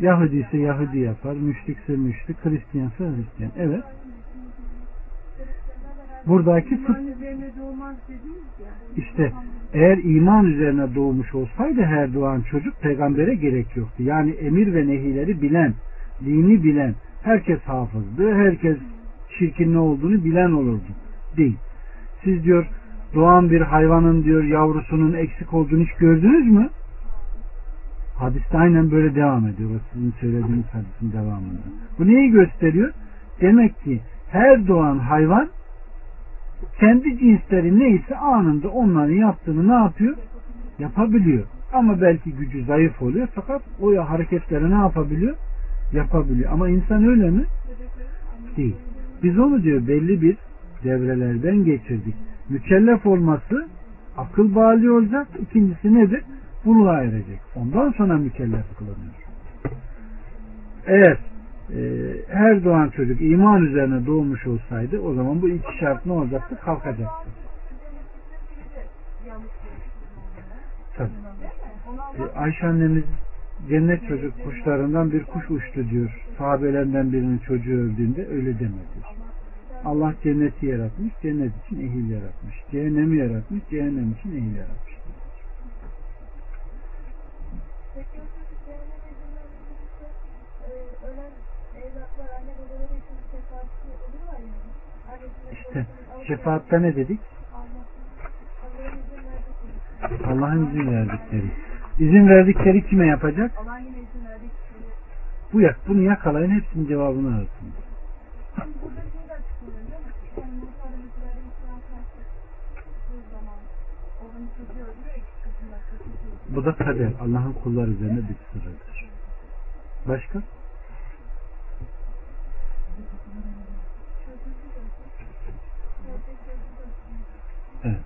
Yahudi ise Yahudi yapar, müşrikse müşrik, Hristiyansa Hristiyan. Evet. Buradaki fıtrat işte eğer iman üzerine doğmuş olsaydı her doğan çocuk peygambere gerek yoktu. Yani emir ve nehileri bilen, dini bilen, herkes hafızdı, herkes şirkin ne olduğunu bilen olurdu. Değil. Siz diyor doğan bir hayvanın diyor yavrusunun eksik olduğunu hiç gördünüz mü? Hadiste aynen böyle devam ediyor. Sizin söylediğiniz hadisin devamında. Bu neyi gösteriyor? Demek ki her doğan hayvan kendi cinsleri neyse anında onların yaptığını ne yapıyor? Yapabiliyor. Ama belki gücü zayıf oluyor. Fakat o hareketleri ne yapabiliyor? Yapabiliyor. Ama insan öyle mi? Değil. Biz onu diyor belli bir devrelerden geçirdik. Mükellef olması akıl bağlı olacak. İkincisi nedir? Buluğa erecek. Ondan sonra mükellef kılınıyor. Eğer e, her doğan çocuk iman üzerine doğmuş olsaydı o zaman bu iki şart ne olacaktı? Kalkacaktı. Tabii. E, Ayşe annemiz cennet çocuk kuşlarından bir kuş uçtu diyor. Sahabelerinden birinin çocuğu öldüğünde öyle demedi. Allah cenneti yaratmış, cennet için ehil yaratmış. Cehennemi yaratmış, cehennem için ehil yaratmış. Şefaatta ne dedik? Allah'ın izin verdikleri. İzin verdikleri kime yapacak? Bu yak, bunu yakalayın, hepsinin cevabını arasın. Bu da kader, Allah'ın kulları üzerine bir sırrıdır. Başka?